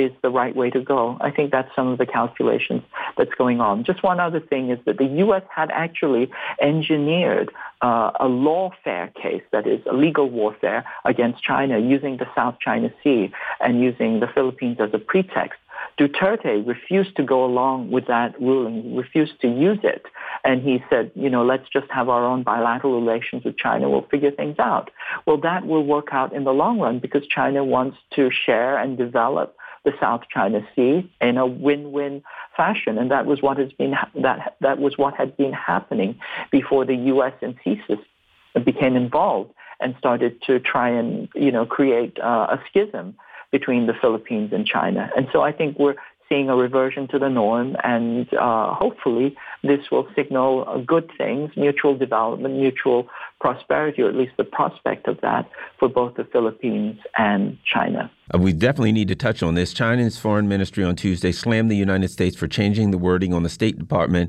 is the right way to go? I think that's some of the calculations that's going on. Just one other thing is that the U S had actually engineered uh, a lawfare case, that is a legal warfare against China using the South China Sea and using the Philippines as a pretext. Duterte refused to go along with that ruling, refused to use it. And he said, you know, let's just have our own bilateral relations with China. We'll figure things out. Well, that will work out in the long run because China wants to share and develop the South China Sea in a win-win fashion, and that was what has been that that was what had been happening before the U S and C S I S became involved and started to try and, you know, create uh, a schism between the Philippines and China. And so I think we're seeing a reversion to the norm, and uh, hopefully this will signal good things, mutual development, mutual prosperity, or at least the prospect of that for both the Philippines and China. Uh, we definitely need to touch on this. China's foreign ministry on Tuesday slammed the United States for changing the wording on the State Department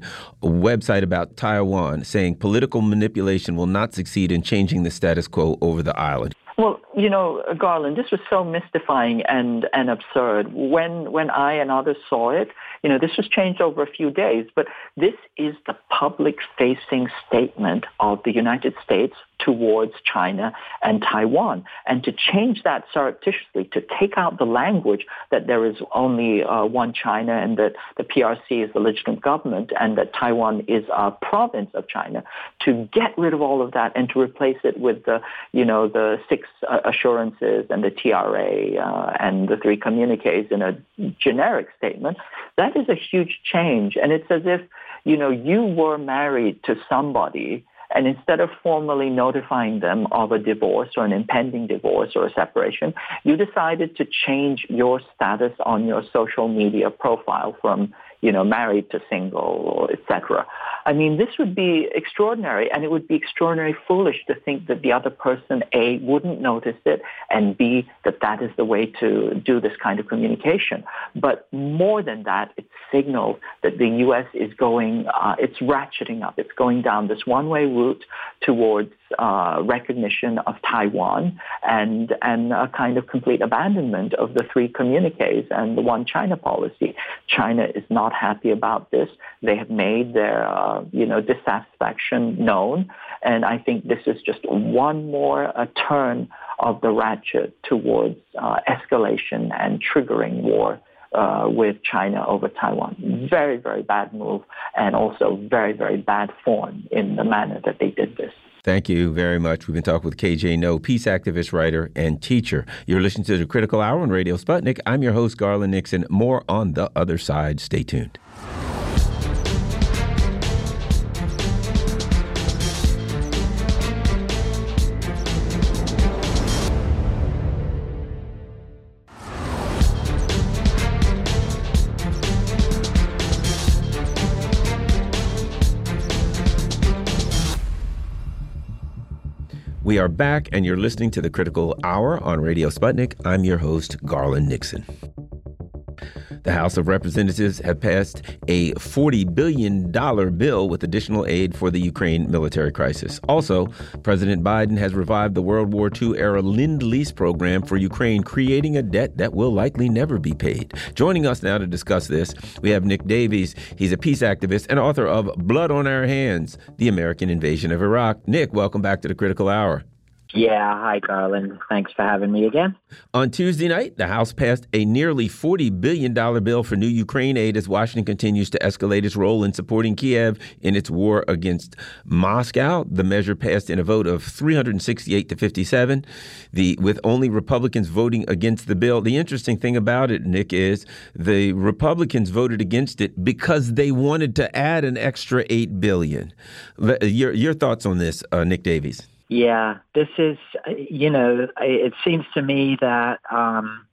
website about Taiwan, saying political manipulation will not succeed in changing the status quo over the island. Well, you know, Garland, this was so mystifying and, and absurd. When when I and others saw it, you know, this was changed over a few days. But this is the public-facing statement of the United States towards China and Taiwan. And to change that surreptitiously, to take out the language that there is only uh, one China and that the P R C is the legitimate government and that Taiwan is a province of China, to get rid of all of that and to replace it with the, you know, the six uh, assurances and the T R A uh, and the three communiques in a generic statement, that is a huge change. And it's as if, you know, you were married to somebody, and instead of formally notifying them of a divorce or an impending divorce or a separation, you decided to change your status on your social media profile from, you know, married to single, or et cetera. I mean, this would be extraordinary, and it would be extraordinarily foolish to think that the other person, A, wouldn't notice it, and B, that that is the way to do this kind of communication. But more than that, it signals that the U S is going, uh, it's ratcheting up, it's going down this one-way route towards uh, recognition of Taiwan and, and a kind of complete abandonment of the three communiques and the one China policy. China is not happy about this. They have made their, uh, you know, dissatisfaction known. And I think this is just one more a turn of the ratchet towards uh, escalation and triggering war uh, with China over Taiwan. Very, very bad move, and also very, very bad form in the manner that they did this. Thank you very much. We've been talking with K J Ngo, peace activist, writer, and teacher. You're listening to The Critical Hour on Radio Sputnik. I'm your host, Garland Nixon. More on the other side. Stay tuned. We are back, and you're listening to The Critical Hour on Radio Sputnik. I'm your host, Garland Nixon. The House of Representatives have passed a forty billion dollars bill with additional aid for the Ukraine military crisis. Also, President Biden has revived the World War Two-era Lend-Lease program for Ukraine, creating a debt that will likely never be paid. Joining us now to discuss this, we have Nick Davies. He's a peace activist and author of Blood on Our Hands, The American Invasion of Iraq. Nick, welcome back to The Critical Hour. Yeah. Hi, Garland. Thanks for having me again. On Tuesday night, the House passed a nearly forty billion dollars bill for new Ukraine aid as Washington continues to escalate its role in supporting Kiev in its war against Moscow. The measure passed in a vote of three hundred sixty-eight to fifty-seven, the, with only Republicans voting against the bill. The interesting thing about it, Nick, is the Republicans voted against it because they wanted to add an extra eight billion dollars. Your, your thoughts on this, uh, Nick Davies? Yeah, this is, you know, it seems to me that um,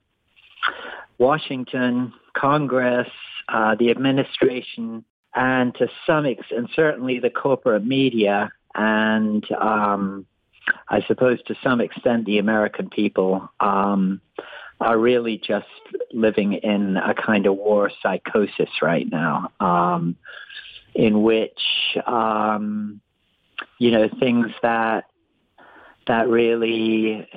Washington, Congress, uh, the administration, and to some extent, and certainly the corporate media, and um, I suppose to some extent the American people, um, are really just living in a kind of war psychosis right now, um, in which, um, you know, things that that really,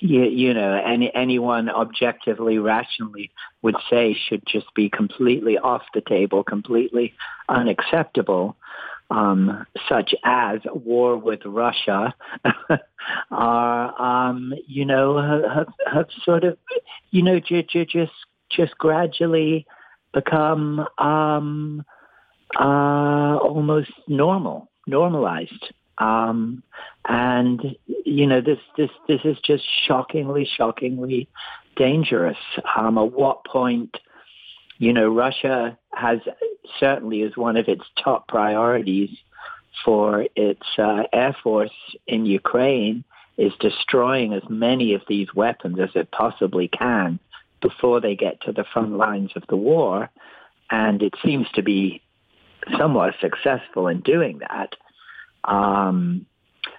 you, you know, any, anyone objectively, rationally would say should just be completely off the table, completely unacceptable, um, such as war with Russia, are, um, you know, have, have sort of, you know, j- j- just just gradually become um, uh, almost normal, normalized. Um, and, you know, this, this, this is just shockingly, shockingly dangerous. Um, at what point, you know, Russia has certainly as one of its top priorities for its uh, air force in Ukraine is destroying as many of these weapons as it possibly can before they get to the front lines of the war. And it seems to be somewhat successful in doing that. Um,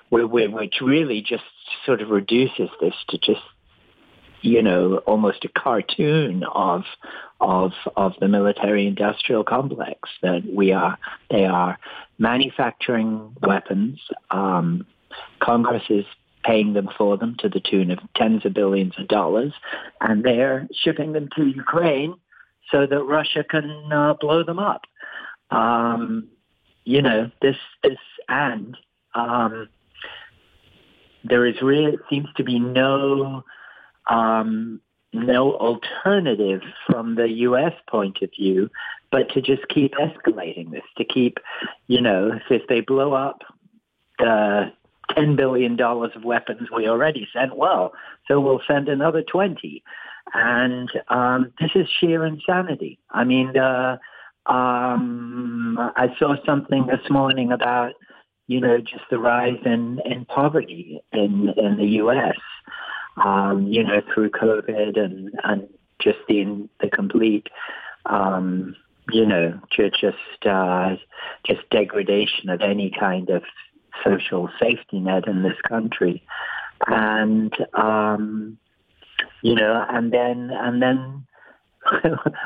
which really just sort of reduces this to just, you know, almost a cartoon of of of the military-industrial complex that we are. They are manufacturing weapons. Um, Congress is paying them for them to the tune of tens of billions of dollars, and they're shipping them to Ukraine so that Russia can uh, blow them up. Um, you know, this this. And um, there is really seems to be no um, no alternative from the U S point of view, but to just keep escalating this, to keep, you know, if they blow up the uh, ten billion dollars of weapons we already sent, well, so we'll send another twenty. And um, this is sheer insanity. I mean, uh, um, I saw something this morning about, you know, just the rise in, in poverty in, in the U S, um, you know, through COVID and, and just the, the complete, um, you know, just uh, just degradation of any kind of social safety net in this country. And, um, you know, and then, and then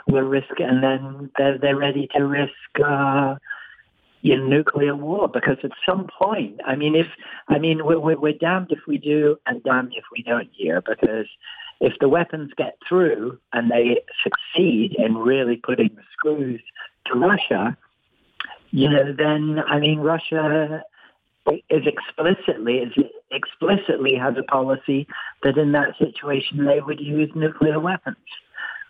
we're risking, and then they're, they're ready to risk, uh, in nuclear war, because at some point, I mean, if I mean, we're, we're damned if we do and damned if we don't here, because if the weapons get through and they succeed in really putting the screws to Russia, you know, then I mean, Russia is explicitly is explicitly has a policy that in that situation they would use nuclear weapons.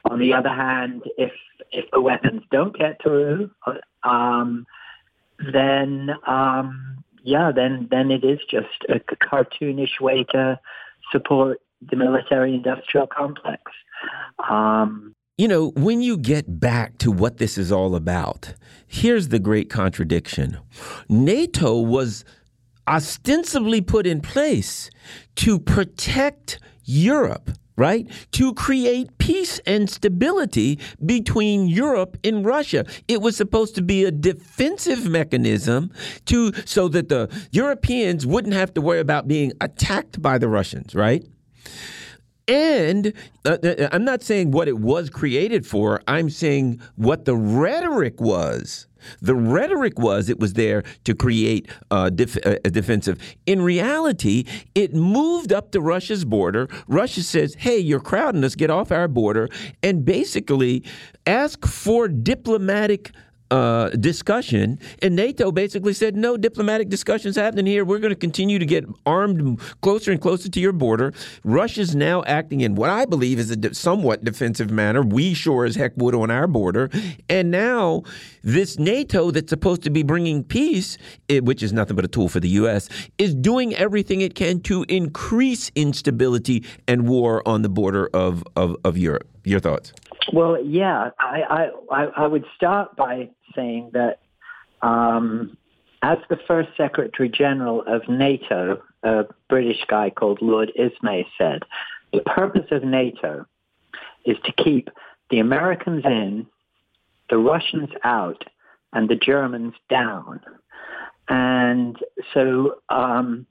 On the other hand, if if the weapons don't get through, um, then, um, yeah, then then it is just a cartoonish way to support the military-industrial complex. Um, you know, when you get back to what this is all about, here's the great contradiction. NATO was ostensibly put in place to protect Europe right, to create peace and stability between Europe and Russia. It was supposed to be a defensive mechanism to so that the Europeans wouldn't have to worry about being attacked by the Russians, right? And uh, I'm not saying what it was created for. I'm saying what the rhetoric was. The rhetoric was it was there to create uh, def- a defensive. In reality, it moved up to Russia's border. Russia says, hey, you're crowding us. Get off our border. And basically ask for diplomatic Uh, discussion, and NATO basically said, no diplomatic discussions happening here. We're going to continue to get armed closer and closer to your border. Russia's now acting in what I believe is a de- somewhat defensive manner. We sure as heck would on our border. And now this NATO that's supposed to be bringing peace, it, which is nothing but a tool for the U S, is doing everything it can to increase instability and war on the border of, of, of Europe. Your thoughts? Well, yeah, I, I, I would start by saying that um, as the first Secretary General of NATO, a British guy called Lord Ismay said, the purpose of NATO is to keep the Americans in, the Russians out, and the Germans down. And so, um,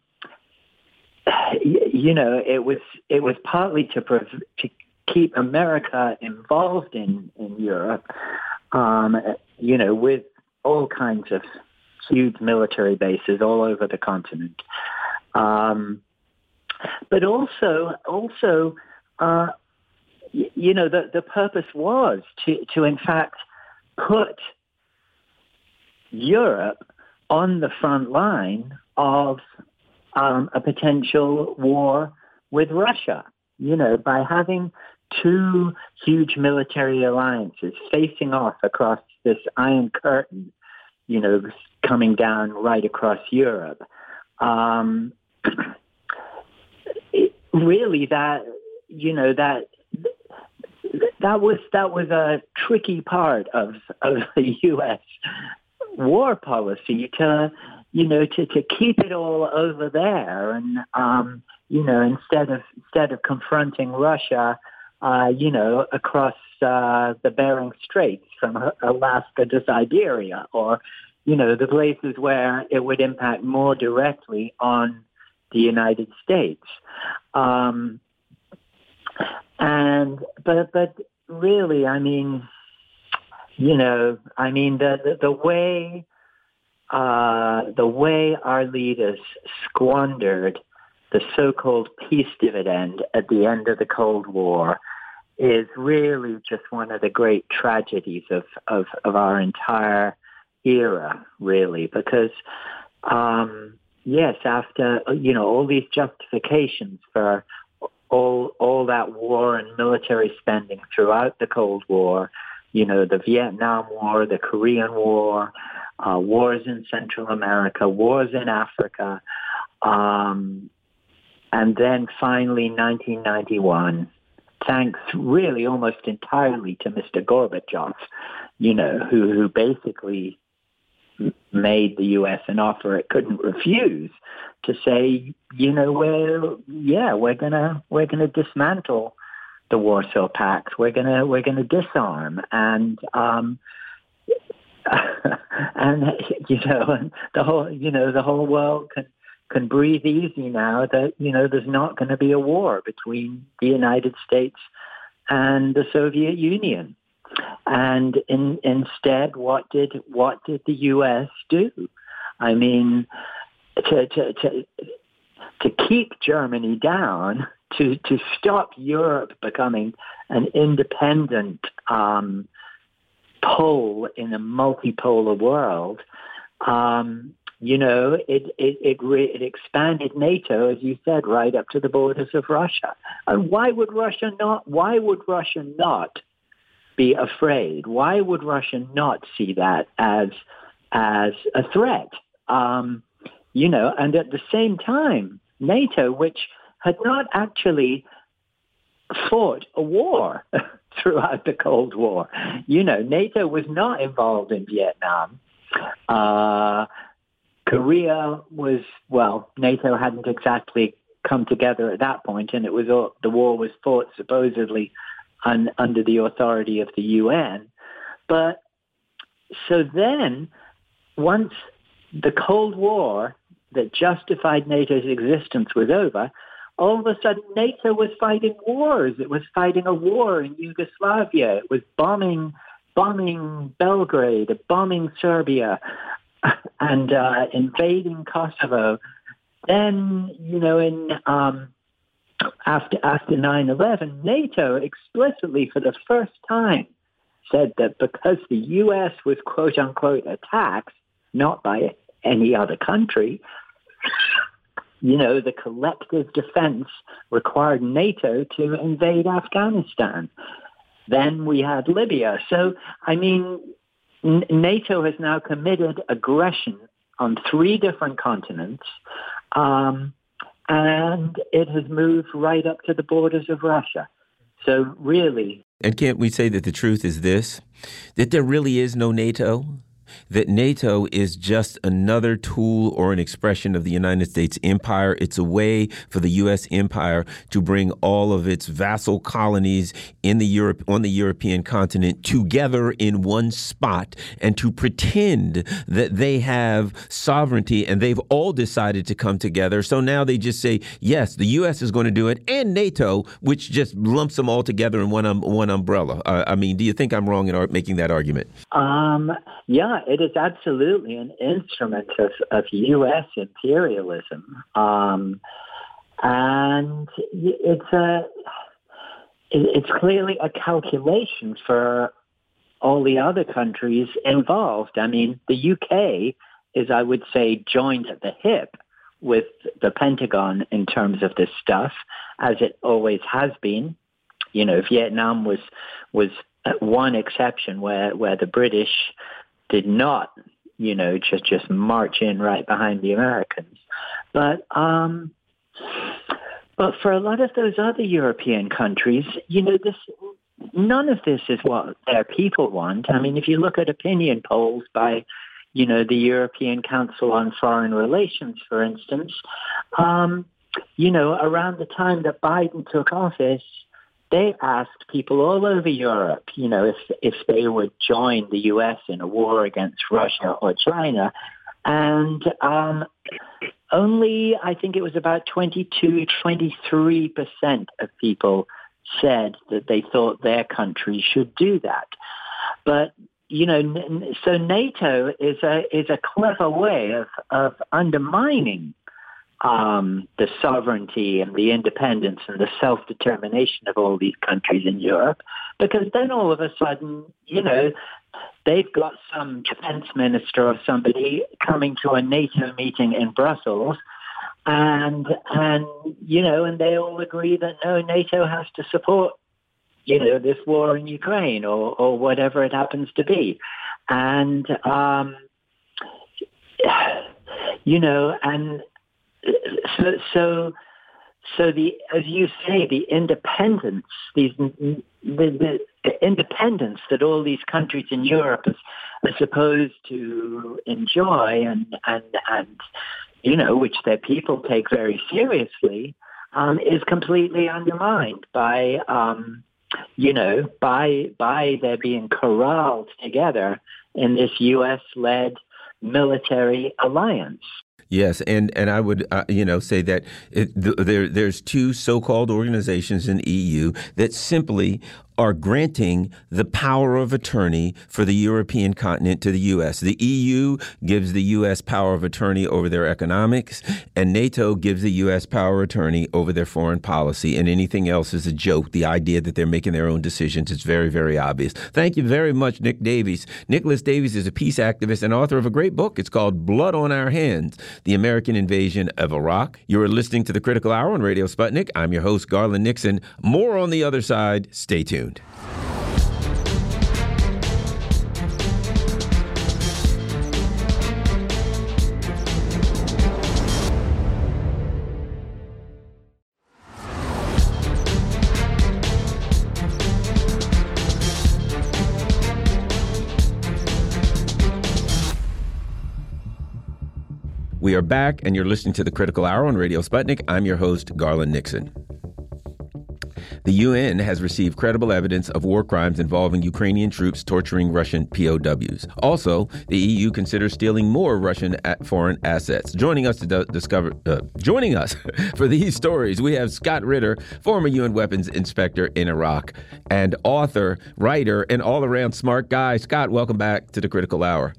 you know, it was it was partly to, prov- to keep America involved in, in Europe, um, you know, with all kinds of huge military bases all over the continent. Um, but also, also, uh, y- you know, the, the purpose was to, to, in fact, put Europe on the front line of um, a potential war with Russia, you know, by having two huge military alliances facing off across this Iron Curtain, you know, coming down right across Europe. Um, it, really, that, you know, that that was that was a tricky part of of the U S war policy to, you know, to, to keep it all over there, and um, you know, instead of instead of confronting Russia. Uh, you know, across uh, the Bering Straits from Alaska to Siberia, or, you know, the places where it would impact more directly on the United States. Um, and but but really, I mean, you know, I mean the the, the way uh, the way our leaders squandered the so-called peace dividend at the end of the Cold War is really just one of the great tragedies of, of, of our entire era, really, because, um, yes, after, you know, all these justifications for all all that war and military spending throughout the Cold War, you know, the Vietnam War, the Korean War, uh, wars in Central America, wars in Africa, um, and then finally, nineteen ninety-one, thanks really almost entirely to Mister Gorbachev, you know, who, who basically made the U S an offer it couldn't refuse to say, you know, well, yeah, we're gonna we're gonna dismantle the Warsaw Pact. We're gonna we're gonna disarm, and um, and you know, the whole you know the whole world can. can breathe easy now that, you know, there's not going to be a war between the United States and the Soviet Union. And in, instead, what did what did the U S do? I mean, to to to, to keep Germany down, to, to stop Europe becoming an independent um, pole in a multipolar world, um You know, it it it, re- it expanded NATO, as you said, right up to the borders of Russia. And why would Russia not? Why would Russia not be afraid? Why would Russia not see that as as a threat? Um, you know, and at the same time, NATO, which had not actually fought a war throughout the Cold War, you know, NATO was not involved in Vietnam. Uh, Korea was, well, NATO hadn't exactly come together at that point, and it was all, the war was fought supposedly un, under the authority of the U N. But so then, once the Cold War that justified NATO's existence was over, all of a sudden NATO was fighting wars. It was fighting a war in Yugoslavia. It was bombing, bombing Belgrade, bombing Serbia, and uh, invading Kosovo. Then, you know, in um, after after nine eleven, NATO explicitly for the first time said that because the U S was quote unquote attacked, not by any other country, you know, the collective defense required NATO to invade Afghanistan. Then we had Libya. So, I mean, N- NATO has now committed aggression on three different continents, um, and it has moved right up to the borders of Russia. So really... And can't we say that the truth is this, that there really is no NATO? That NATO is just another tool or an expression of the United States empire. It's a way for the U S empire to bring all of its vassal colonies in the Europe, on the European continent together in one spot and to pretend that they have sovereignty and they've all decided to come together. So now they just say, yes, the U S is going to do it and NATO, which just lumps them all together in one um, one umbrella. Uh, I mean, do you think I'm wrong in ar- making that argument? Um, yeah. It is absolutely an instrument of, of U S imperialism, um, and it's a it's clearly a calculation for all the other countries involved. I mean, the U K is, I would say, joined at the hip with the Pentagon in terms of this stuff, as it always has been. You know, Vietnam was was one exception where, where the British did not, you know, just, just march in right behind the Americans. But um, but for a lot of those other European countries, you know, this none of this is what their people want. I mean, if you look at opinion polls by, you know, the European Council on Foreign Relations, for instance, um, you know, around the time that Biden took office, they asked people all over Europe, you know, if if they would join the U S in a war against Russia or China. And um, only, I think it was about twenty-two, twenty-three percent of people said that they thought their country should do that. But, you know, so NATO is a is a clever way of, of undermining Um, the sovereignty and the independence and the self-determination of all these countries in Europe, because then all of a sudden, you know, they've got some defense minister or somebody coming to a NATO meeting in Brussels, and, and you know, and they all agree that, no, NATO has to support, you know, this war in Ukraine or, or whatever it happens to be. And, um, you know, and... So, so, so the as you say, the independence, these the, the, the independence that all these countries in Europe are supposed to enjoy, and and and you know, which their people take very seriously, um, is completely undermined by um, you know by by their being corralled together in this U S-led military alliance. Yes. And and I would, uh, you know, say that it, th- there there's two so-called organizations in the E U that simply are granting the power of attorney for the European continent to the U S. The E U gives the U S power of attorney over their economics, and NATO gives the U S power of attorney over their foreign policy, and anything else is a joke. The idea that they're making their own decisions is very, very obvious. Thank you very much, Nick Davies. Nicholas Davies is a peace activist and author of a great book. It's called Blood on Our Hands, The American Invasion of Iraq. You're listening to The Critical Hour on Radio Sputnik. I'm your host, Garland Nixon. More on the other side. Stay tuned. We are back, and you're listening to The Critical Hour on Radio Sputnik. I'm your host, Garland Nixon. The U N has received credible evidence of war crimes involving Ukrainian troops torturing Russian P O Ws. Also, the E U considers stealing more Russian foreign assets. Joining us to d- discover, uh, joining us for these stories, we have Scott Ritter, former U N weapons inspector in Iraq, and author, writer, and all-around smart guy. Scott, welcome back to The Critical Hour.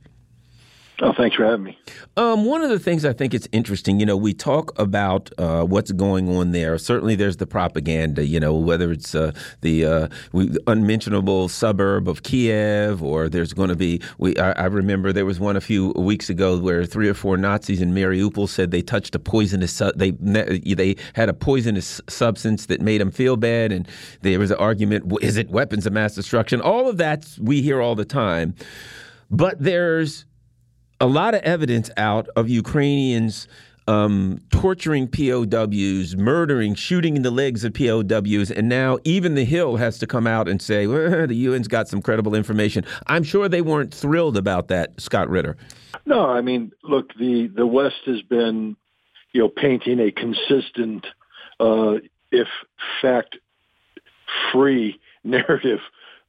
Oh, thanks for having me. Um, one of the things I think it's interesting, you know, we talk about uh, what's going on there. Certainly there's the propaganda, you know, whether it's uh, the uh, we, unmentionable suburb of Kiev, or there's going to be we. I, I remember there was one a few weeks ago where three or four Nazis in Mariupol said they touched a poisonous su- they they had a poisonous substance that made them feel bad. And there was an argument, is it weapons of mass destruction? All of that we hear all the time. But there's a lot of evidence out of Ukrainians um, torturing P O Ws, murdering, shooting in the legs of P O Ws, and now even The Hill has to come out and say, well, the U N's got some credible information. I'm sure they weren't thrilled about that, Scott Ritter. No, I mean, look, the, the West has been, you know, painting a consistent, uh, if fact-free narrative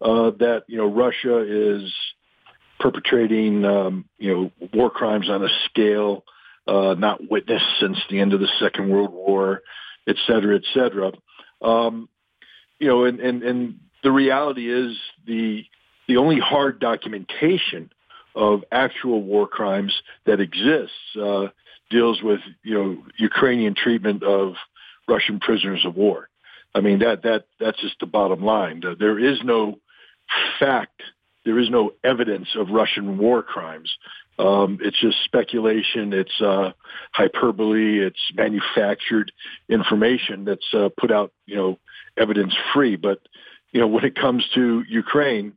uh, that, you know, Russia is perpetrating, um, you know, war crimes on a scale uh, not witnessed since the end of the Second World War, et cetera, et cetera. Um, you know, and, and, and the reality is the the only hard documentation of actual war crimes that exists uh, deals with, you know, Ukrainian treatment of Russian prisoners of war. I mean, that that that's just the bottom line. There is no fact. There is no evidence of Russian war crimes. Um, it's just speculation. It's uh, hyperbole. It's manufactured information that's uh, put out, you know, evidence free. But, you know, when it comes to Ukraine,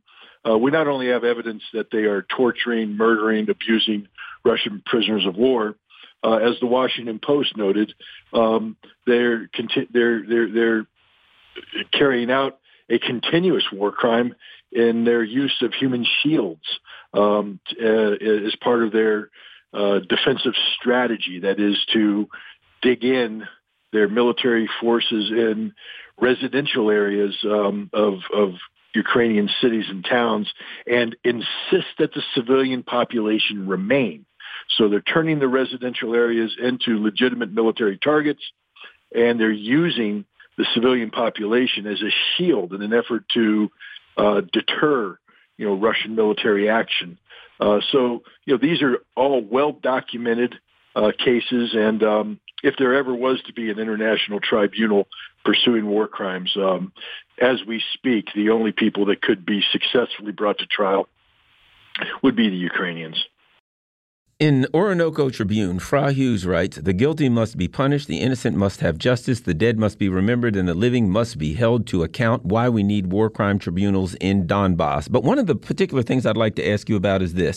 uh, we not only have evidence that they are torturing, murdering, abusing Russian prisoners of war. Uh, as the Washington Post noted, um, they're, conti- they're they're they're carrying out a continuous war crime in their use of human shields um, uh, as part of their uh, defensive strategy, that is to dig in their military forces in residential areas um, of, of Ukrainian cities and towns and insist that the civilian population remain. So they're turning the residential areas into legitimate military targets, and they're using the civilian population as a shield in an effort to Uh, deter, you know, Russian military action. Uh, so, you know, these are all well-documented uh, cases, and um, if there ever was to be an international tribunal pursuing war crimes, um, as we speak, the only people that could be successfully brought to trial would be the Ukrainians. In Orinoco Tribune, Fra Hughes writes, "The guilty must be punished, the innocent must have justice, the dead must be remembered, and the living must be held to account. Why we need war crime tribunals in Donbass." But one of the particular things I'd like to ask you about is this.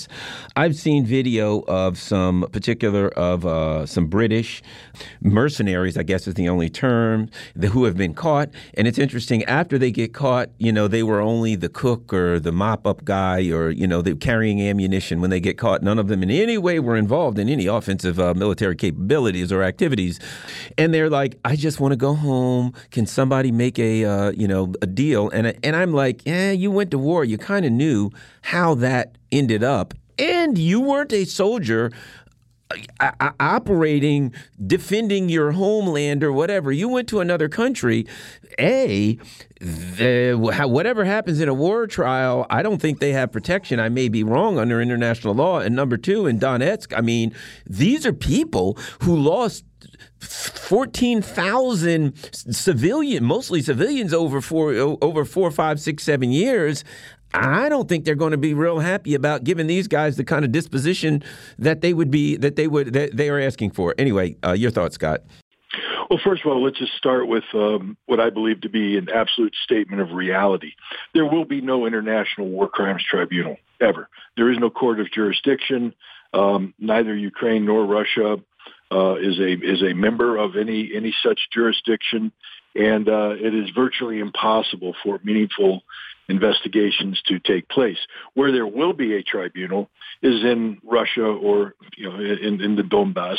I've seen video of some particular of uh, some British mercenaries, I guess is the only term, who have been caught. And it's interesting, after they get caught, you know, they were only the cook or the mop-up guy or, you know, they're carrying ammunition. When they get caught, none of them in any way were involved in any offensive uh, military capabilities or activities. And they're like, I just want to go home. Can somebody make a, uh, you know, a deal? And, and I'm like, eh, you went to war. You kind of knew how that ended up. And you weren't a soldier I- I- operating, defending your homeland or whatever. You went to another country. A, the, whatever happens in a war trial, I don't think they have protection. I may be wrong under international law. And number two, in Donetsk, I mean, these are people who lost fourteen thousand civilian, mostly civilians, over four, over four, five, six, seven years. I don't think they're going to be real happy about giving these guys the kind of disposition that they would be that they would that they are asking for. Anyway, uh, your thoughts, Scott? Well, first of all, let's just start with um, what I believe to be an absolute statement of reality. There will be no international war crimes tribunal ever. There is no court of jurisdiction. Um, neither Ukraine nor Russia uh, is a is a member of any any such jurisdiction. and uh, it is virtually impossible for meaningful investigations to take place. Where there will be a tribunal is in Russia or you know in, in the Donbass,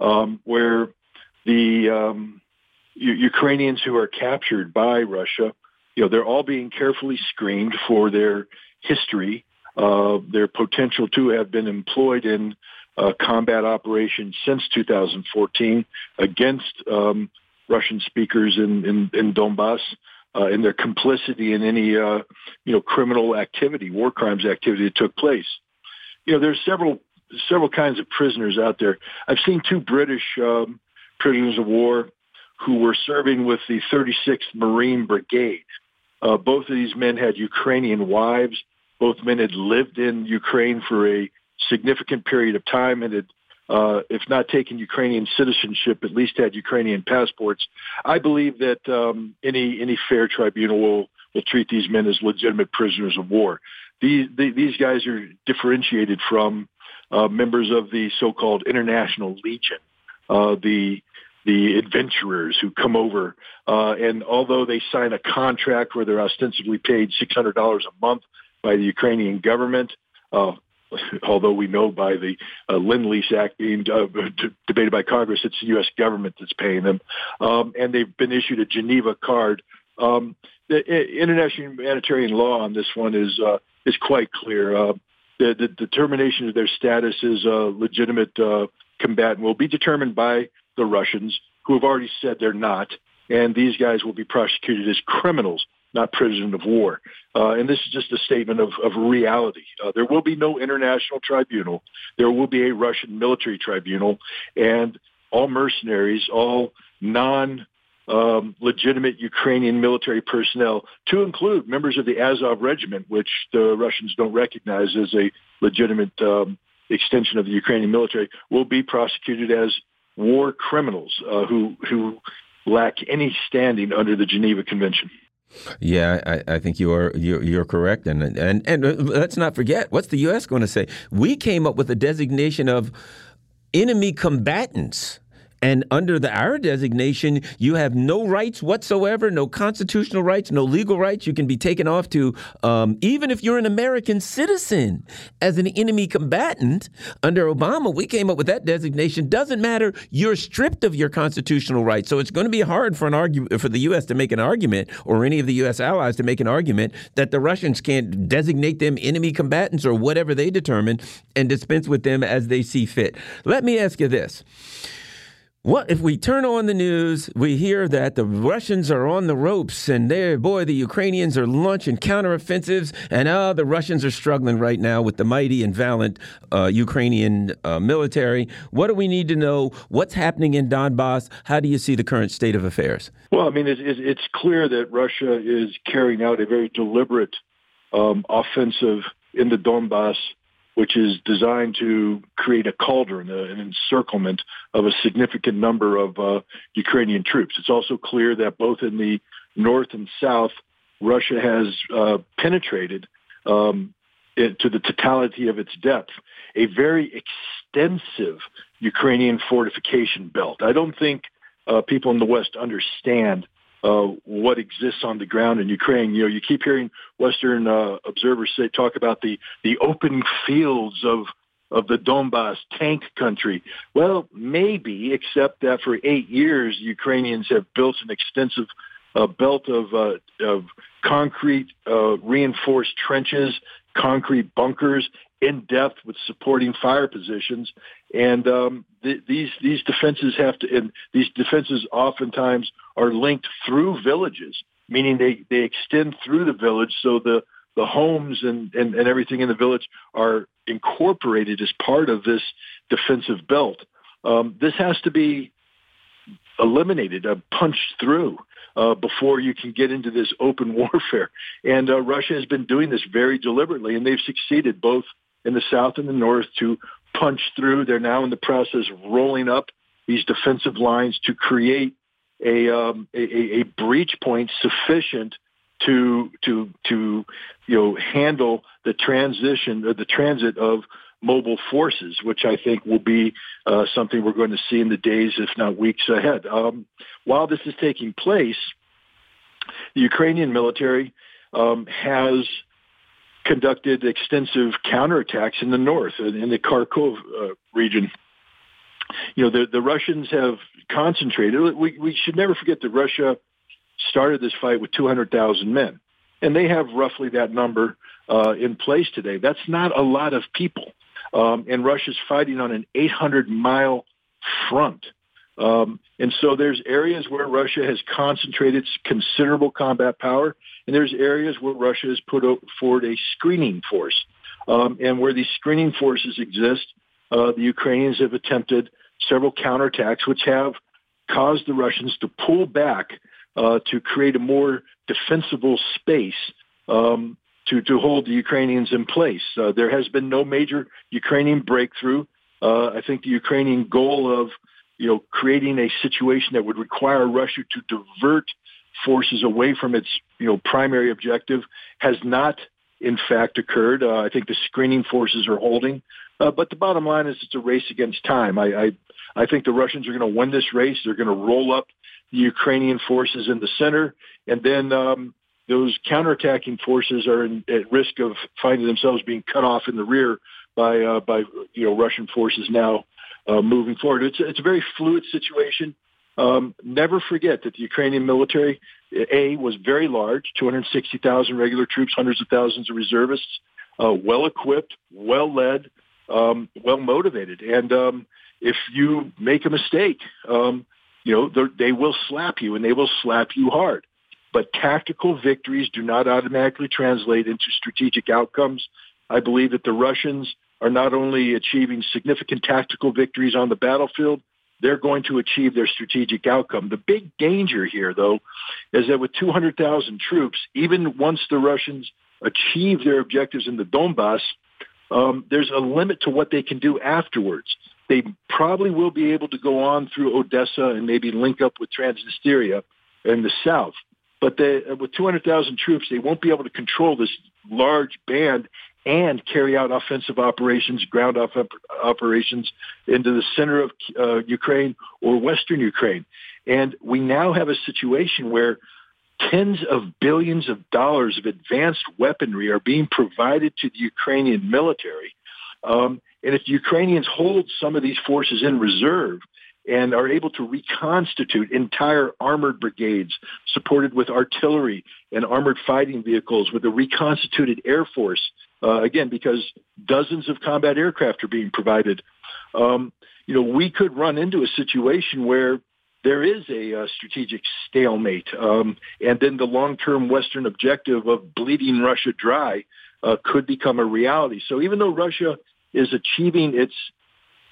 um, where the um, U- Ukrainians who are captured by Russia, you know, they're all being carefully screened for their history, uh, their potential to have been employed in uh, combat operations since two thousand fourteen against um, Russian speakers in, in, in Donbass, uh, and their complicity in any, uh, you know, criminal activity, war crimes activity that took place. You know, there's several several kinds of prisoners out there. I've seen two British um, prisoners of war who were serving with the thirty-sixth Marine Brigade. Uh, both of these men had Ukrainian wives. Both men had lived in Ukraine for a significant period of time and had, uh, if not taken Ukrainian citizenship, at least had Ukrainian passports. I believe that um, any any fair tribunal will, will treat these men as legitimate prisoners of war. These the, these guys are differentiated from uh, members of the so-called International Legion, uh, the the adventurers who come over, uh, and although they sign a contract where they're ostensibly paid six hundred dollars a month by the Ukrainian government, uh, although we know by the uh, Lend-Lease Act being uh, d- debated by Congress, it's the U S government that's paying them, um, and they've been issued a Geneva card. Um, the international humanitarian law on this one is uh, is quite clear. Uh, the, the determination of their status as a legitimate uh, combatant will be determined by the Russians, who have already said they're not, and these guys will be prosecuted as criminals, not prisoners of war. Uh, and this is just a statement of, of reality. Uh, there will be no international tribunal. There will be a Russian military tribunal, and all mercenaries, all non um, legitimate Ukrainian military personnel, to include members of the Azov Regiment, which the Russians don't recognize as a legitimate um, extension of the Ukrainian military, will be prosecuted as war criminals uh, who who lack any standing under the Geneva Convention. Yeah, I, I think you are you're, you're correct, and and and let's not forget, what's the U S going to say? We came up with a designation of enemy combatants, and under the our designation, you have no rights whatsoever, no constitutional rights, no legal rights. You can be taken off to, um, even if you're an American citizen, as an enemy combatant. Under Obama, we came up with that designation. Doesn't matter. You're stripped of your constitutional rights. So it's going to be hard for an argument for the U S to make an argument, or any of the U S allies to make an argument, that the Russians can't designate them enemy combatants or whatever they determine and dispense with them as they see fit. Let me ask you this. What if we turn on the news, we hear that the Russians are on the ropes, and there, boy, the Ukrainians are launching counteroffensives, and uh, the Russians are struggling right now with the mighty and valiant uh, Ukrainian uh, military. What do we need to know? What's happening in Donbass? How do you see the current state of affairs? Well, I mean, it's, it's clear that Russia is carrying out a very deliberate um, offensive in the Donbass, which is designed to create a cauldron, an encirclement of a significant number of uh, Ukrainian troops. It's also clear that both in the north and south, Russia has uh, penetrated um, it, to the totality of its depth, a very extensive Ukrainian fortification belt. I don't think uh, people in the West understand Uh, what exists on the ground in Ukraine. You know, you keep hearing Western uh, observers say, talk about the, the open fields of, of the Donbass tank country. Well, maybe, except that for eight years, Ukrainians have built an extensive uh, belt of, uh, of concrete uh, reinforced trenches, concrete bunkers, in depth with supporting fire positions. And um, th- these these defenses have to, and these defenses oftentimes are linked through villages, meaning they, they extend through the village. So the, the homes and, and, and everything in the village are incorporated as part of this defensive belt. Um, this has to be eliminated, uh, punched through uh, before you can get into this open warfare. And uh, Russia has been doing this very deliberately, and they've succeeded both in the south and the north to punch through. They're now in the process of rolling up these defensive lines to create a um, a, a breach point sufficient to to to you know handle the transition or the transit of mobile forces, which I think will be uh, something we're going to see in the days, if not weeks ahead. Um, while this is taking place, The Ukrainian military um, has conducted extensive counterattacks in the north, in the Kharkov uh, region. You know, the, the Russians have concentrated. We, we should never forget that Russia started this fight with two hundred thousand men, and they have roughly that number uh, in place today. That's not a lot of people. Um, and Russia's fighting on an eight hundred mile front. Um, and so there's areas where Russia has concentrated considerable combat power, and there's areas where Russia has put forward a screening force. Um, and where these screening forces exist, uh, the Ukrainians have attempted several counterattacks, which have caused the Russians to pull back uh, to create a more defensible space um, to, to hold the Ukrainians in place. Uh, there has been no major Ukrainian breakthrough. Uh, I think the Ukrainian goal of you know, creating a situation that would require Russia to divert forces away from its, you know, primary objective has not, in fact, occurred. Uh, I think the screening forces are holding. Uh, but the bottom line is it's a race against time. I, I, I think the Russians are going to win this race. They're going to roll up the Ukrainian forces in the center. And then um, those counterattacking forces are in, at risk of finding themselves being cut off in the rear by, uh, by you know, Russian forces now. Uh, moving forward, it's, it's a very fluid situation. Um, never forget that the Ukrainian military, A, was very large, two hundred sixty thousand regular troops, hundreds of thousands of reservists, uh, well-equipped, well-led, um, well-motivated. And um, if you make a mistake, um, you know, they will slap you, and they will slap you hard. But tactical victories do not automatically translate into strategic outcomes. I believe that the Russians are not only achieving significant tactical victories on the battlefield, they're going to achieve their strategic outcome. The big danger here, though, is that with two hundred thousand troops, even once the Russians achieve their objectives in the Donbass, um, there's a limit to what they can do afterwards. They probably will be able to go on through Odessa and maybe link up with Transnistria in the south. But they, with two hundred thousand troops, they won't be able to control this large band and carry out offensive operations, ground op- operations into the center of uh, Ukraine or Western Ukraine. And we now have a situation where tens of billions of dollars of advanced weaponry are being provided to the Ukrainian military. Um, and if the Ukrainians hold some of these forces in reserve and are able to reconstitute entire armored brigades supported with artillery and armored fighting vehicles with a reconstituted air force, Uh, again, because dozens of combat aircraft are being provided, um, you know, we could run into a situation where there is a, a strategic stalemate. Um, and then the long-term Western objective of bleeding Russia dry uh, could become a reality. So even though Russia is achieving its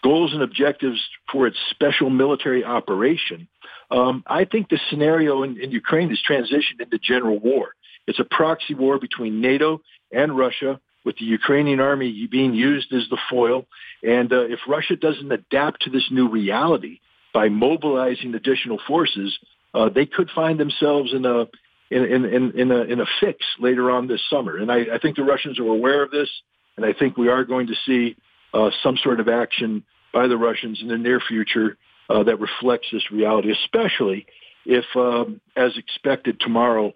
goals and objectives for its special military operation, um, I think the scenario in, in Ukraine has transitioned into general war. It's a proxy war between NATO and Russia, with the Ukrainian army being used as the foil. And uh, if Russia doesn't adapt to this new reality by mobilizing additional forces, uh, they could find themselves in a in, in, in a in a fix later on this summer. And I, I think the Russians are aware of this, and I think we are going to see uh, some sort of action by the Russians in the near future uh, that reflects this reality, especially if, um, as expected tomorrow,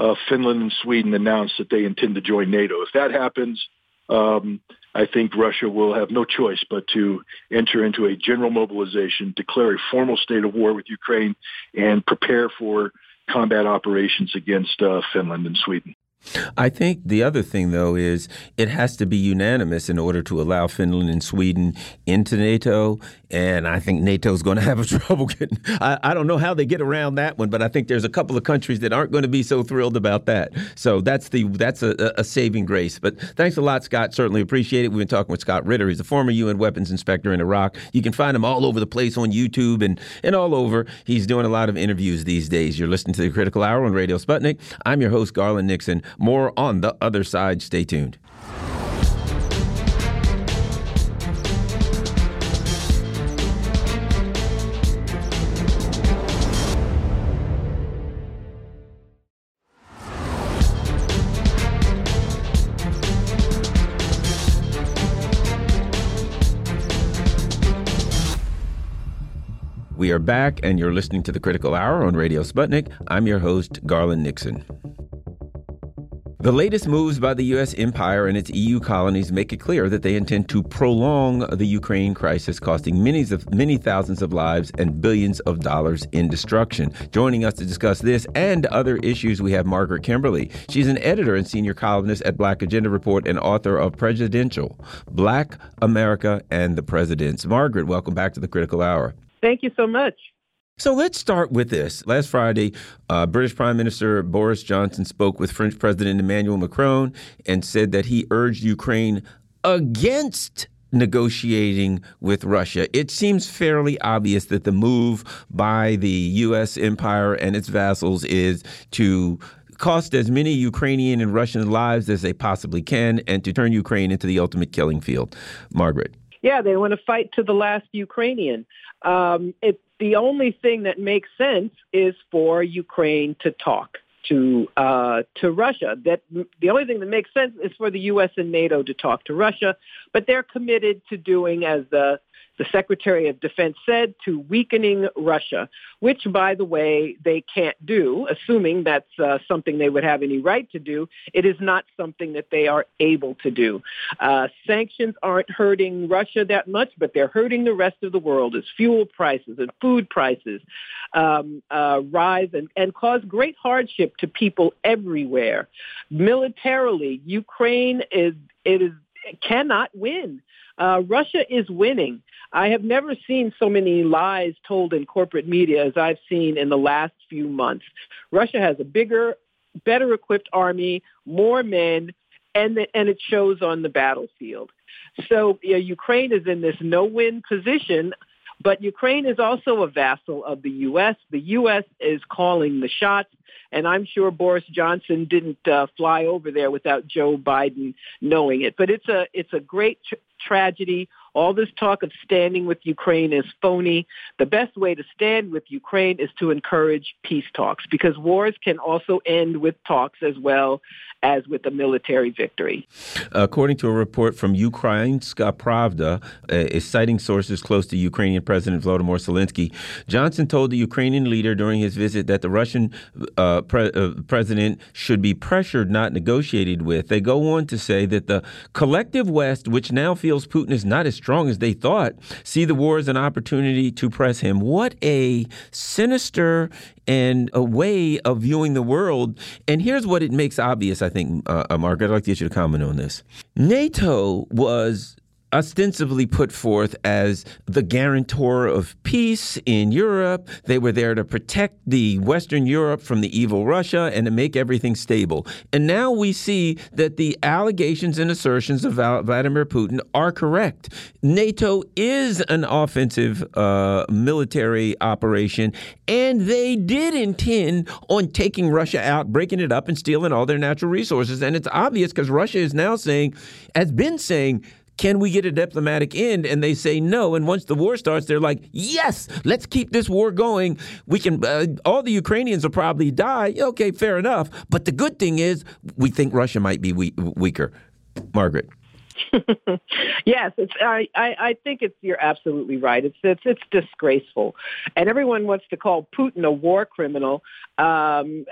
Uh, Finland and Sweden announced that they intend to join NATO. If that happens, um, I think Russia will have no choice but to enter into a general mobilization, declare a formal state of war with Ukraine, and prepare for combat operations against uh, Finland and Sweden. I think the other thing, though, is it has to be unanimous in order to allow Finland and Sweden into NATO. And I think NATO's going to have a trouble getting I, I don't know how they get around that one, but I think there's a couple of countries that aren't going to be so thrilled about that. So that's the that's a, a saving grace. But thanks a lot, Scott. Certainly appreciate it. We've been talking with Scott Ritter. He's a former U N weapons inspector in Iraq. You can find him all over the place on YouTube and, and all over. He's doing a lot of interviews these days. You're listening to The Critical Hour on Radio Sputnik. I'm your host, Garland Nixon. More on the other side. Stay tuned. We are back, and you're listening to The Critical Hour on Radio Sputnik. I'm your host, Garland Nixon. The latest moves by the U S empire and its E U colonies make it clear that they intend to prolong the Ukraine crisis, costing many, of, many thousands of lives and billions of dollars in destruction. Joining us to discuss this and other issues, we have Margaret Kimberly. She's an editor and senior columnist at Black Agenda Report and author of Presidential, Black America and the Presidents. Margaret, welcome back to The Critical Hour. Thank you so much. So let's start with this. Last Friday, uh, British Prime Minister Boris Johnson spoke with French President Emmanuel Macron and said that he urged Ukraine against negotiating with Russia. It seems fairly obvious that the move by the U S empire and its vassals is to cost as many Ukrainian and Russian lives as they possibly can and to turn Ukraine into the ultimate killing field. Margaret. Yeah, they want to fight to the last Ukrainian. Um, it, the only thing that makes sense is for Ukraine to talk to uh, to Russia. That the only thing that makes sense is for the U S and NATO to talk to Russia. But they're committed to doing, as the, the Secretary of Defense said, to weakening Russia, which, by the way, they can't do, assuming that's uh, something they would have any right to do. It is not something that they are able to do. Uh, sanctions aren't hurting Russia that much, but they're hurting the rest of the world as fuel prices and food prices um, uh, rise and, and cause great hardship to people everywhere. Militarily, Ukraine is it is cannot win. Uh, Russia is winning. I have never seen so many lies told in corporate media as I've seen in the last few months. Russia has a bigger, better equipped army, more men, and the, and it shows on the battlefield. So you know, Ukraine is in this no-win position, but Ukraine is also a vassal of the U S. The U S is calling the shots. And I'm sure Boris Johnson didn't uh, fly over there without Joe Biden knowing it. But it's a it's a great tr- tragedy. All this talk of standing with Ukraine is phony. The best way to stand with Ukraine is to encourage peace talks, because wars can also end with talks as well as with a military victory. According to a report from Ukrainska Pravda, uh, citing sources close to Ukrainian President Volodymyr Zelensky, Johnson told the Ukrainian leader during his visit that the Russian uh, pre- uh, president should be pressured, not negotiated with. They go on to say that the collective West, which now feels Putin is not as strong as they thought, see the war as an opportunity to press him. What a sinister and a way of viewing the world. And here's what it makes obvious, I think, uh, Mark, I'd like to get you to comment on this. NATO was ostensibly put forth as the guarantor of peace in Europe. They were there to protect the Western Europe from the evil Russia and to make everything stable. And now we see that the allegations and assertions of Vladimir Putin are correct. NATO is an offensive uh, military operation, and they did intend on taking Russia out, breaking it up, and stealing all their natural resources. And it's obvious because Russia is now saying, has been saying, can we get a diplomatic end? And they say no. And once the war starts, they're like, yes, let's keep this war going. We can uh, all the Ukrainians will probably die. OK, fair enough. But the good thing is we think Russia might be we- weaker. Margaret. Yes, it's, I, I, I think it's you're absolutely right. It's, it's it's disgraceful. And everyone wants to call Putin a war criminal. Um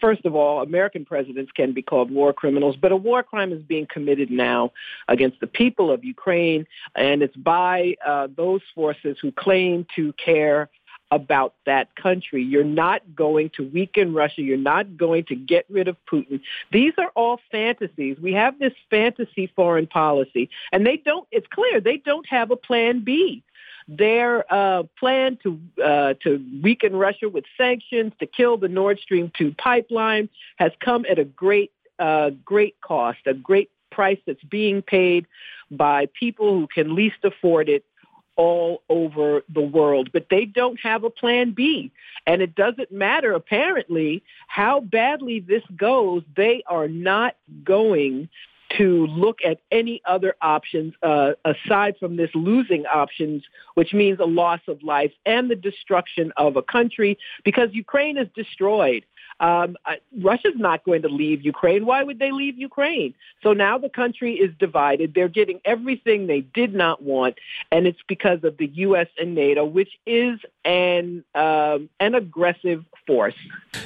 First of all, American presidents can be called war criminals, but a war crime is being committed now against the people of Ukraine, and it's by uh, those forces who claim to care about that country. You're not going to weaken Russia. You're not going to get rid of Putin. These are all fantasies. We have this fantasy foreign policy, and they don't, it's clear, they don't have a plan B. Their uh, plan to uh, to weaken Russia with sanctions, to kill the Nord Stream two pipeline, has come at a great, uh, great cost, a great price that's being paid by people who can least afford it all over the world. But they don't have a plan B. And it doesn't matter, apparently, how badly this goes. They are not going to look at any other options uh, aside from this losing options, which means a loss of life and the destruction of a country, because Ukraine is destroyed. Um, I, Russia's not going to leave Ukraine. Why would they leave Ukraine? So now the country is divided. They're getting everything they did not want, and it's because of the U S and NATO, which is an um, an aggressive force.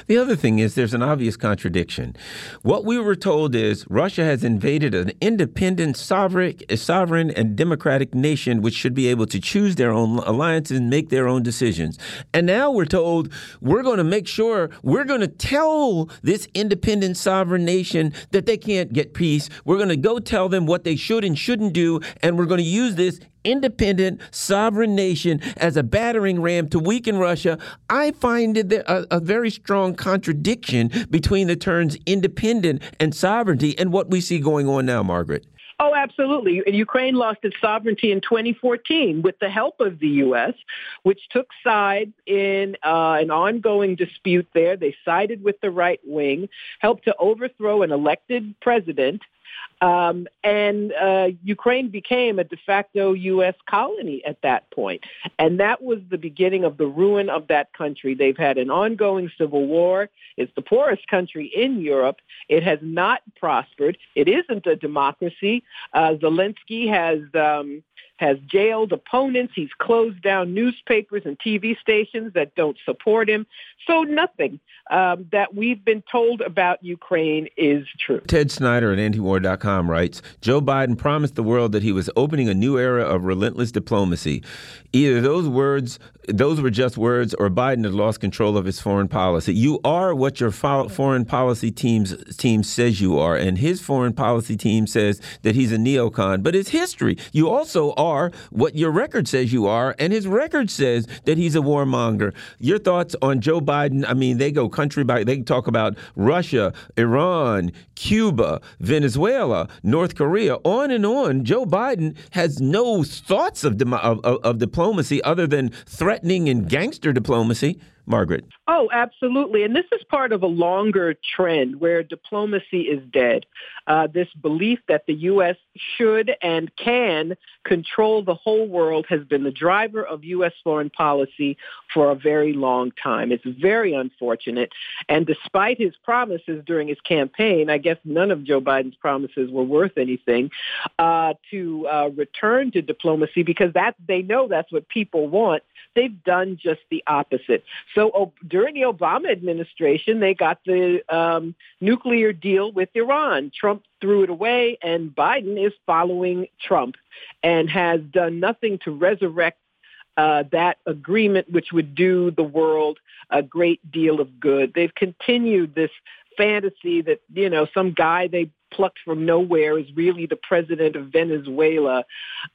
The other thing is there's an obvious contradiction. What we were told is Russia has invaded an independent, sovereign, sovereign and democratic nation, which should be able to choose their own alliances and make their own decisions. And now we're told we're going to make sure we're going to tell this independent, sovereign nation that they can't get peace. We're going to go tell them what they should and shouldn't do. And we're going to use this independent, sovereign nation as a battering ram to weaken Russia. I find it a, a very strong contradiction between the terms independent and sovereignty and what we see going on now, Margaret. Oh, absolutely. And Ukraine lost its sovereignty in twenty fourteen with the help of the U S, which took sides in uh, an ongoing dispute there. They sided with the right wing, helped to overthrow an elected president. Um, and uh, Ukraine became a de facto U S colony at that point. And that was the beginning of the ruin of that country. They've had an ongoing civil war. It's the poorest country in Europe. It has not prospered. It isn't a democracy. Uh, Zelensky has um, has jailed opponents. He's closed down newspapers and T V stations that don't support him. So nothing um, that we've been told about Ukraine is true. Ted Snyder at antiwar dot com writes, Joe Biden promised the world that he was opening a new era of relentless diplomacy. Either those words, those were just words, or Biden had lost control of his foreign policy. You are what your fo- foreign policy team's, team says you are, and his foreign policy team says that he's a neocon, but it's history. You also are Are what your record says you are, and his record says that he's a warmonger. Your thoughts on Joe Biden? I mean, they go country by, they talk about Russia, Iran, Cuba, Venezuela, North Korea, on and on. Joe Biden has no thoughts of, of, of diplomacy other than threatening and gangster diplomacy. Margaret. Oh, absolutely. And this is part of a longer trend where diplomacy is dead. Uh, this belief that the U S should and can control the whole world has been the driver of U S foreign policy for a very long time. It's very unfortunate. And despite his promises during his campaign, I guess none of Joe Biden's promises were worth anything, uh, to uh, return to diplomacy, because that they know that's what people want. They've done just the opposite. So during the Obama administration, they got the um, nuclear deal with Iran. Trump threw it away, and Biden is following Trump and has done nothing to resurrect uh, that agreement, which would do the world a great deal of good. They've continued this fantasy that, you know, some guy they plucked from nowhere is really the president of Venezuela.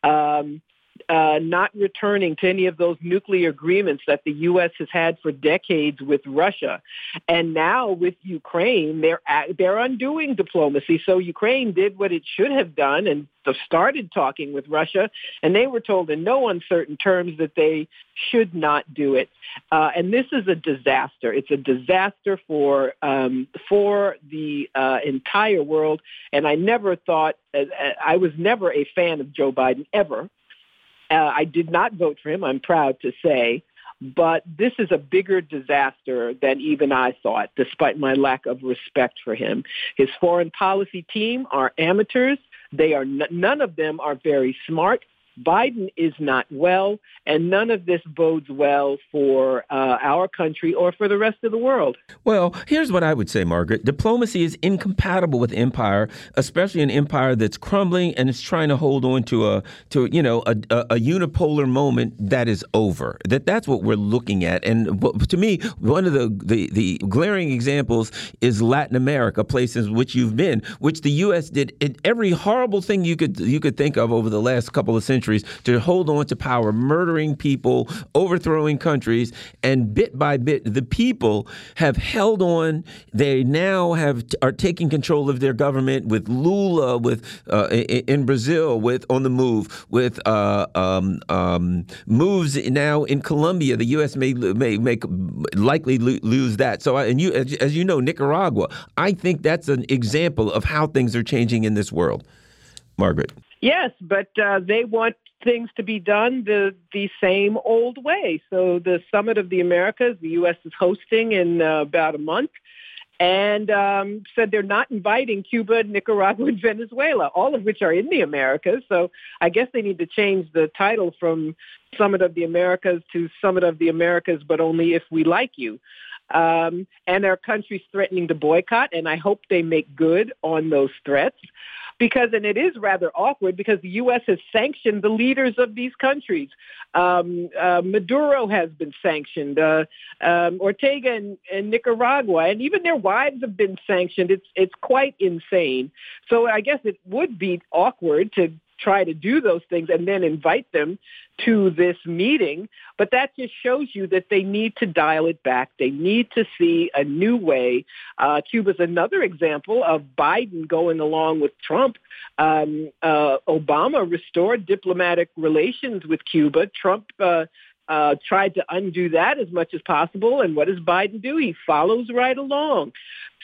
Um Uh, not returning to any of those nuclear agreements that the U S has had for decades with Russia. And now with Ukraine, they're they're undoing diplomacy. So Ukraine did what it should have done and started talking with Russia, and they were told in no uncertain terms that they should not do it. Uh, and this is a disaster. It's a disaster for um, for the uh, entire world. And I never thought, I was never a fan of Joe Biden, ever. Uh, I did not vote for him, I'm proud to say, but this is a bigger disaster than even I thought, despite my lack of respect for him. His foreign policy team are amateurs. They are n- none of them are very smart. Biden is not well, and none of this bodes well for uh, our country or for the rest of the world. Well, here's what I would say, Margaret. Diplomacy is incompatible with empire, especially an empire that's crumbling and is trying to hold on to a to you know a, a, a unipolar moment that is over. That that's what we're looking at. And to me, one of the, the, the glaring examples is Latin America, places which you've been, which the U S did in every horrible thing you could you could think of over the last couple of centuries. To hold on to power, murdering people, overthrowing countries, and bit by bit, the people have held on. They now have are taking control of their government with Lula, with uh, in Brazil, with on the move, with uh, um, um, moves now in Colombia. The U S may may make likely lose that. So, and you as you know, Nicaragua. I think that's an example of how things are changing in this world, Margaret. Yes, but uh, they want things to be done the the same old way. So the Summit of the Americas, the U S is hosting in uh, about a month, and um, said they're not inviting Cuba, Nicaragua, and Venezuela, all of which are in the Americas. So I guess they need to change the title from Summit of the Americas to Summit of the Americas, but only if we like you. Um, and there are countries threatening to boycott, and I hope they make good on those threats. Because, and it is rather awkward, because the U S has sanctioned the leaders of these countries. Um, uh, Maduro has been sanctioned. Uh, um, Ortega in, in Nicaragua, and even their wives have been sanctioned. It's it's quite insane. So I guess it would be awkward to try to do those things and then invite them to this meeting. But that just shows you that they need to dial it back. They need to see a new way. Uh, Cuba's another example of Biden going along with Trump. Um, uh, Obama restored diplomatic relations with Cuba. Trump uh, uh, tried to undo that as much as possible. And what does Biden do? He follows right along.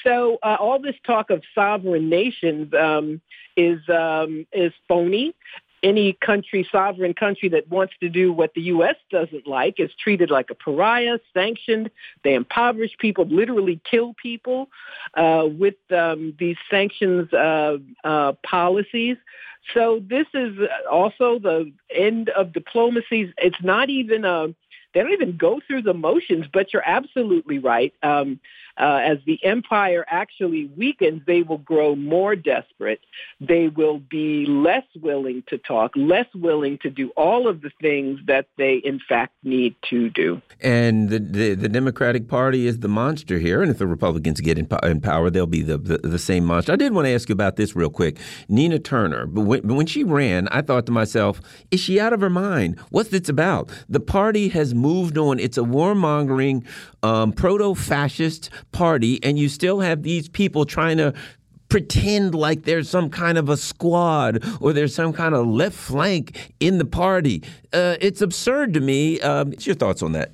So uh, all this talk of sovereign nations um, is um, is phony. Any country, sovereign country that wants to do what the U S doesn't like is treated like a pariah, sanctioned. They impoverish people, literally kill people uh, with um, these sanctions uh, uh, policies. So this is also the end of diplomacies. It's not even a... They don't even go through the motions, but you're absolutely right. Um, uh, as the empire actually weakens, they will grow more desperate. They will be less willing to talk, less willing to do all of the things that they, in fact, need to do. And the the, the Democratic Party is the monster here. And if the Republicans get in, po- in power, they'll be the, the, the same monster. I did want to ask you about this real quick. Nina Turner, but when, when she ran, I thought to myself, is she out of her mind? What's this about? The party has moved on. It's a warmongering, um, proto-fascist party, and you still have these people trying to pretend like there's some kind of a squad or there's some kind of left flank in the party. Uh, it's absurd to me. Um, what's your thoughts on that?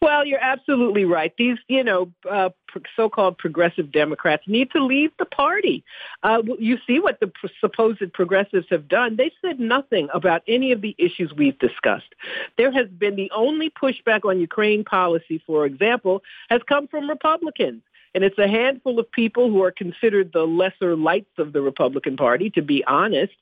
Well, you're absolutely right. These, you know, uh, so-called progressive Democrats need to leave the party. Uh, you see what the pr- supposed progressives have done. They said nothing about any of the issues we've discussed. There has been the only pushback on Ukraine policy, for example, has come from Republicans. And it's a handful of people who are considered the lesser lights of the Republican Party, to be honest.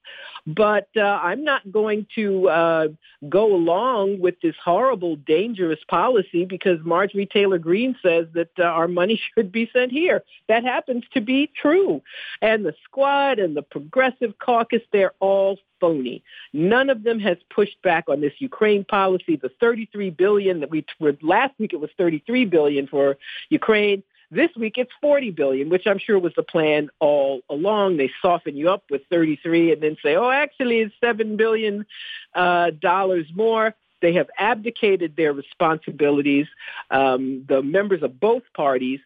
But uh, I'm not going to uh, go along with this horrible, dangerous policy because Marjorie Taylor Greene says that uh, our money should be sent here. That happens to be true. And the squad and the progressive caucus, they're all phony. None of them has pushed back on this Ukraine policy. The thirty-three billion dollars that we last week, it was thirty-three billion dollars for Ukraine. This week, it's forty billion dollars, which I'm sure was the plan all along. They soften you up with thirty-three and then say, oh, actually, it's seven billion dollars uh, dollars more. They have abdicated their responsibilities, um, the members of both parties,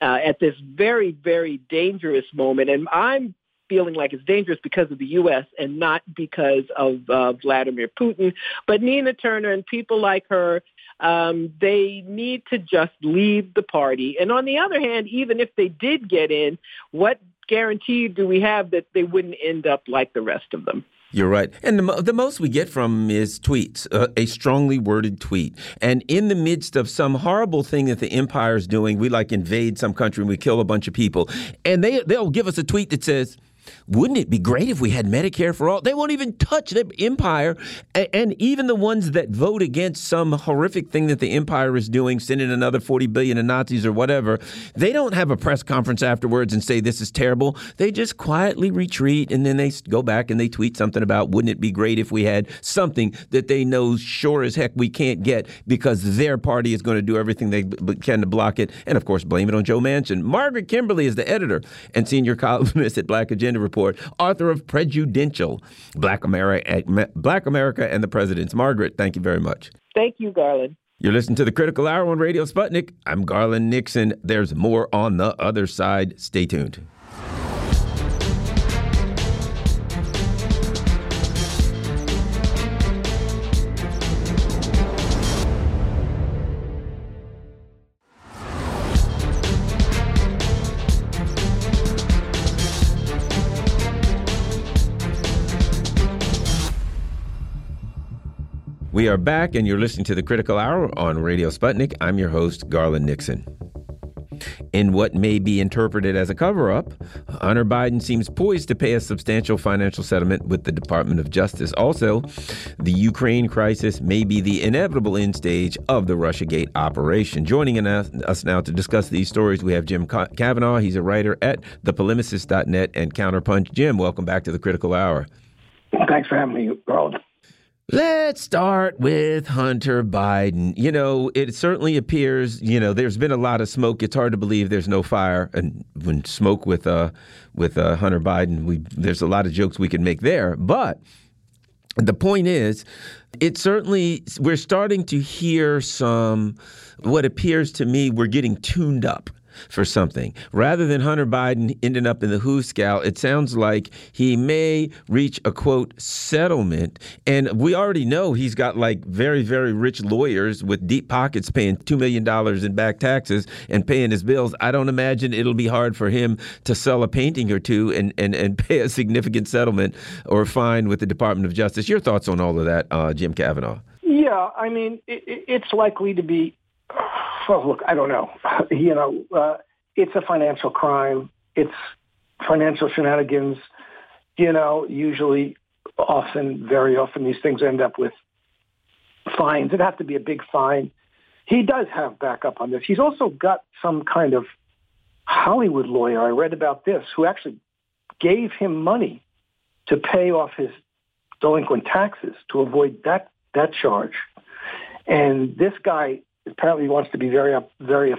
uh, at this very, very dangerous moment. And I'm feeling like it's dangerous because of the U S and not because of uh, Vladimir Putin. But Nina Turner and people like her, um, they need to just leave the party. And on the other hand, even if they did get in, what guarantee do we have that they wouldn't end up like the rest of them? You're right. And the, mo- the most we get from is tweets, uh, a strongly worded tweet. And in the midst of some horrible thing that the empire is doing, we like invade some country and we kill a bunch of people. And they they'll give us a tweet that says, wouldn't it be great if we had Medicare for all? They won't even touch the empire. And even the ones that vote against some horrific thing that the empire is doing, sending another forty billion dollars to Nazis or whatever, they don't have a press conference afterwards and say this is terrible. They just quietly retreat and then they go back and they tweet something about wouldn't it be great if we had something that they know sure as heck we can't get because their party is going to do everything they can to block it. And, of course, blame it on Joe Manchin. Margaret Kimberly is the editor and senior columnist at Black Agenda Report, author of Prejudicial, Black America, Black America and the Presidents. Margaret, thank you very much. Thank you, Garland. You're listening to The Critical Hour on Radio Sputnik. I'm Garland Nixon. There's more on the other side. Stay tuned. We are back, and you're listening to The Critical Hour on Radio Sputnik. I'm your host, Garland Nixon. in what may be interpreted as a cover-up, Hunter Biden seems poised to pay a substantial financial settlement with the Department of Justice. Also, the Ukraine crisis may be the inevitable end stage of the Russiagate operation. Joining us now to discuss these stories, we have Jim Cavanaugh. He's a writer at the polemicist dot net and Counterpunch. Jim, welcome back to the Critical Hour. Thanks for having me, Garland. Let's start with Hunter Biden. You know, it certainly appears, you know, there's been a lot of smoke. It's hard to believe there's no fire. And when smoke with uh, with uh, Hunter Biden, we, there's a lot of jokes we can make there. But the point is, it certainly, we're starting to hear some, what appears to me, we're getting tuned up for something. Rather than Hunter Biden ending up in the Who scowl, it sounds like he may reach a, quote, settlement. And we already know he's got like very, very rich lawyers with deep pockets paying two million dollars in back taxes and paying his bills. I don't imagine it'll be hard for him to sell a painting or two and, and, and pay a significant settlement or fine with the Department of Justice. Your thoughts on all of that, uh, Jim Cavanaugh? Yeah, I mean, it, it's likely to be Well, look, I don't know. You know, uh, it's a financial crime. It's financial shenanigans. You know, usually, often, very often, these things end up with fines. It'd have to be a big fine. He does have backup on this. He's also got some kind of Hollywood lawyer, I read about this, who actually gave him money to pay off his delinquent taxes to avoid that, that charge. And this guy apparently wants to be very, very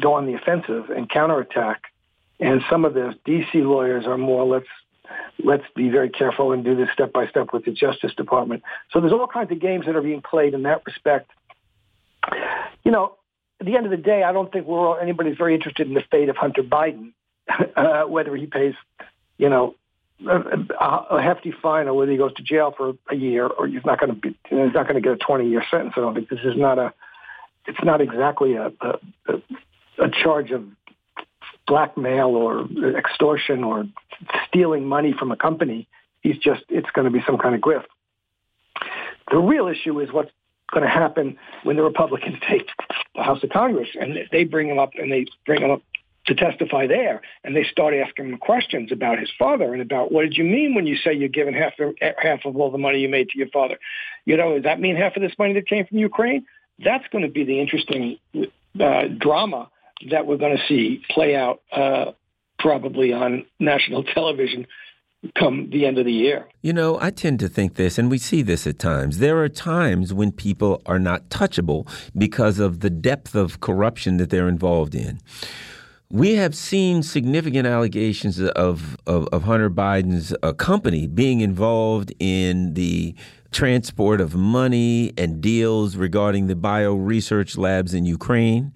go on the offensive and counterattack. And some of the D C lawyers are more, let's let's be very careful and do this step by step with the Justice Department. So there's all kinds of games that are being played in that respect. You know, at the end of the day, I don't think we're all, anybody's very interested in the fate of Hunter Biden, uh, whether he pays, you know, a, a hefty fine or whether he goes to jail for a year, or he's not going to be, you know, he's not going to get a twenty-year sentence. I don't think this is not a It's not exactly a, a, a charge of blackmail or extortion or stealing money from a company. He's just, it's going to be some kind of grift. The real issue is what's going to happen when the Republicans take the House of Congress and they bring him up and they bring him up to testify there. And they start asking him questions about his father and about, what did you mean when you say you're giving half, the, half of all the money you made to your father? You know, does that mean half of this money that came from Ukraine? That's going to be the interesting uh, drama that we're going to see play out uh, probably on national television come the end of the year. You know, I tend to think this, and we see this at times. There are times when people are not touchable because of the depth of corruption that they're involved in. We have seen significant allegations of, of, of Hunter Biden's uh, company being involved in the transport of money and deals regarding the bio research labs in Ukraine.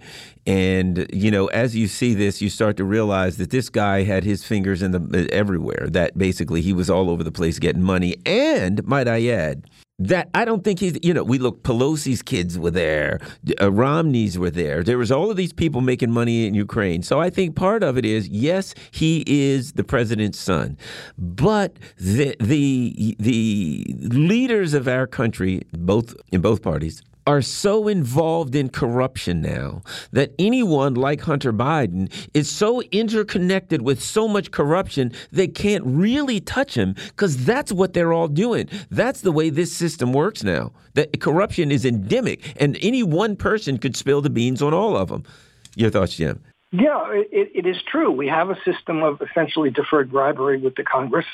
And, you know, as you see this, you start to realize that this guy had his fingers in the everywhere, that basically he was all over the place getting money. And might I add, that I don't think he's, you know, we look, Pelosi's kids were there, uh, Romney's were there. There was all of these people making money in Ukraine. So I think part of it is, yes, he is the president's son. But the the the leaders of our country, both in both parties, are so involved in corruption now that anyone like Hunter Biden is so interconnected with so much corruption, they can't really touch him because that's what they're all doing. That's the way this system works now. That corruption is endemic and any one person could spill the beans on all of them. Your thoughts, Jim? Yeah, it, it is true. We have a system of essentially deferred bribery with the Congress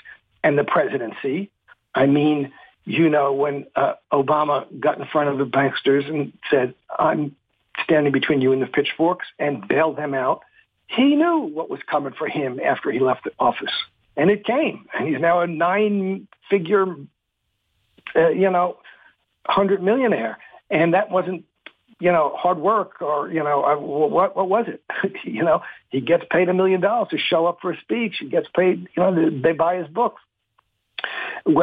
and the presidency. I mean, you know, when uh, Obama got in front of the banksters and said, I'm standing between you and the pitchforks, and bailed them out, he knew what was coming for him after he left the office. And it came. And he's now a nine-figure, uh, you know, hundred millionaire. And that wasn't, you know, hard work or, you know, I, what what was it? You know, he gets paid a million dollars to show up for a speech. He gets paid, you know, they buy his books.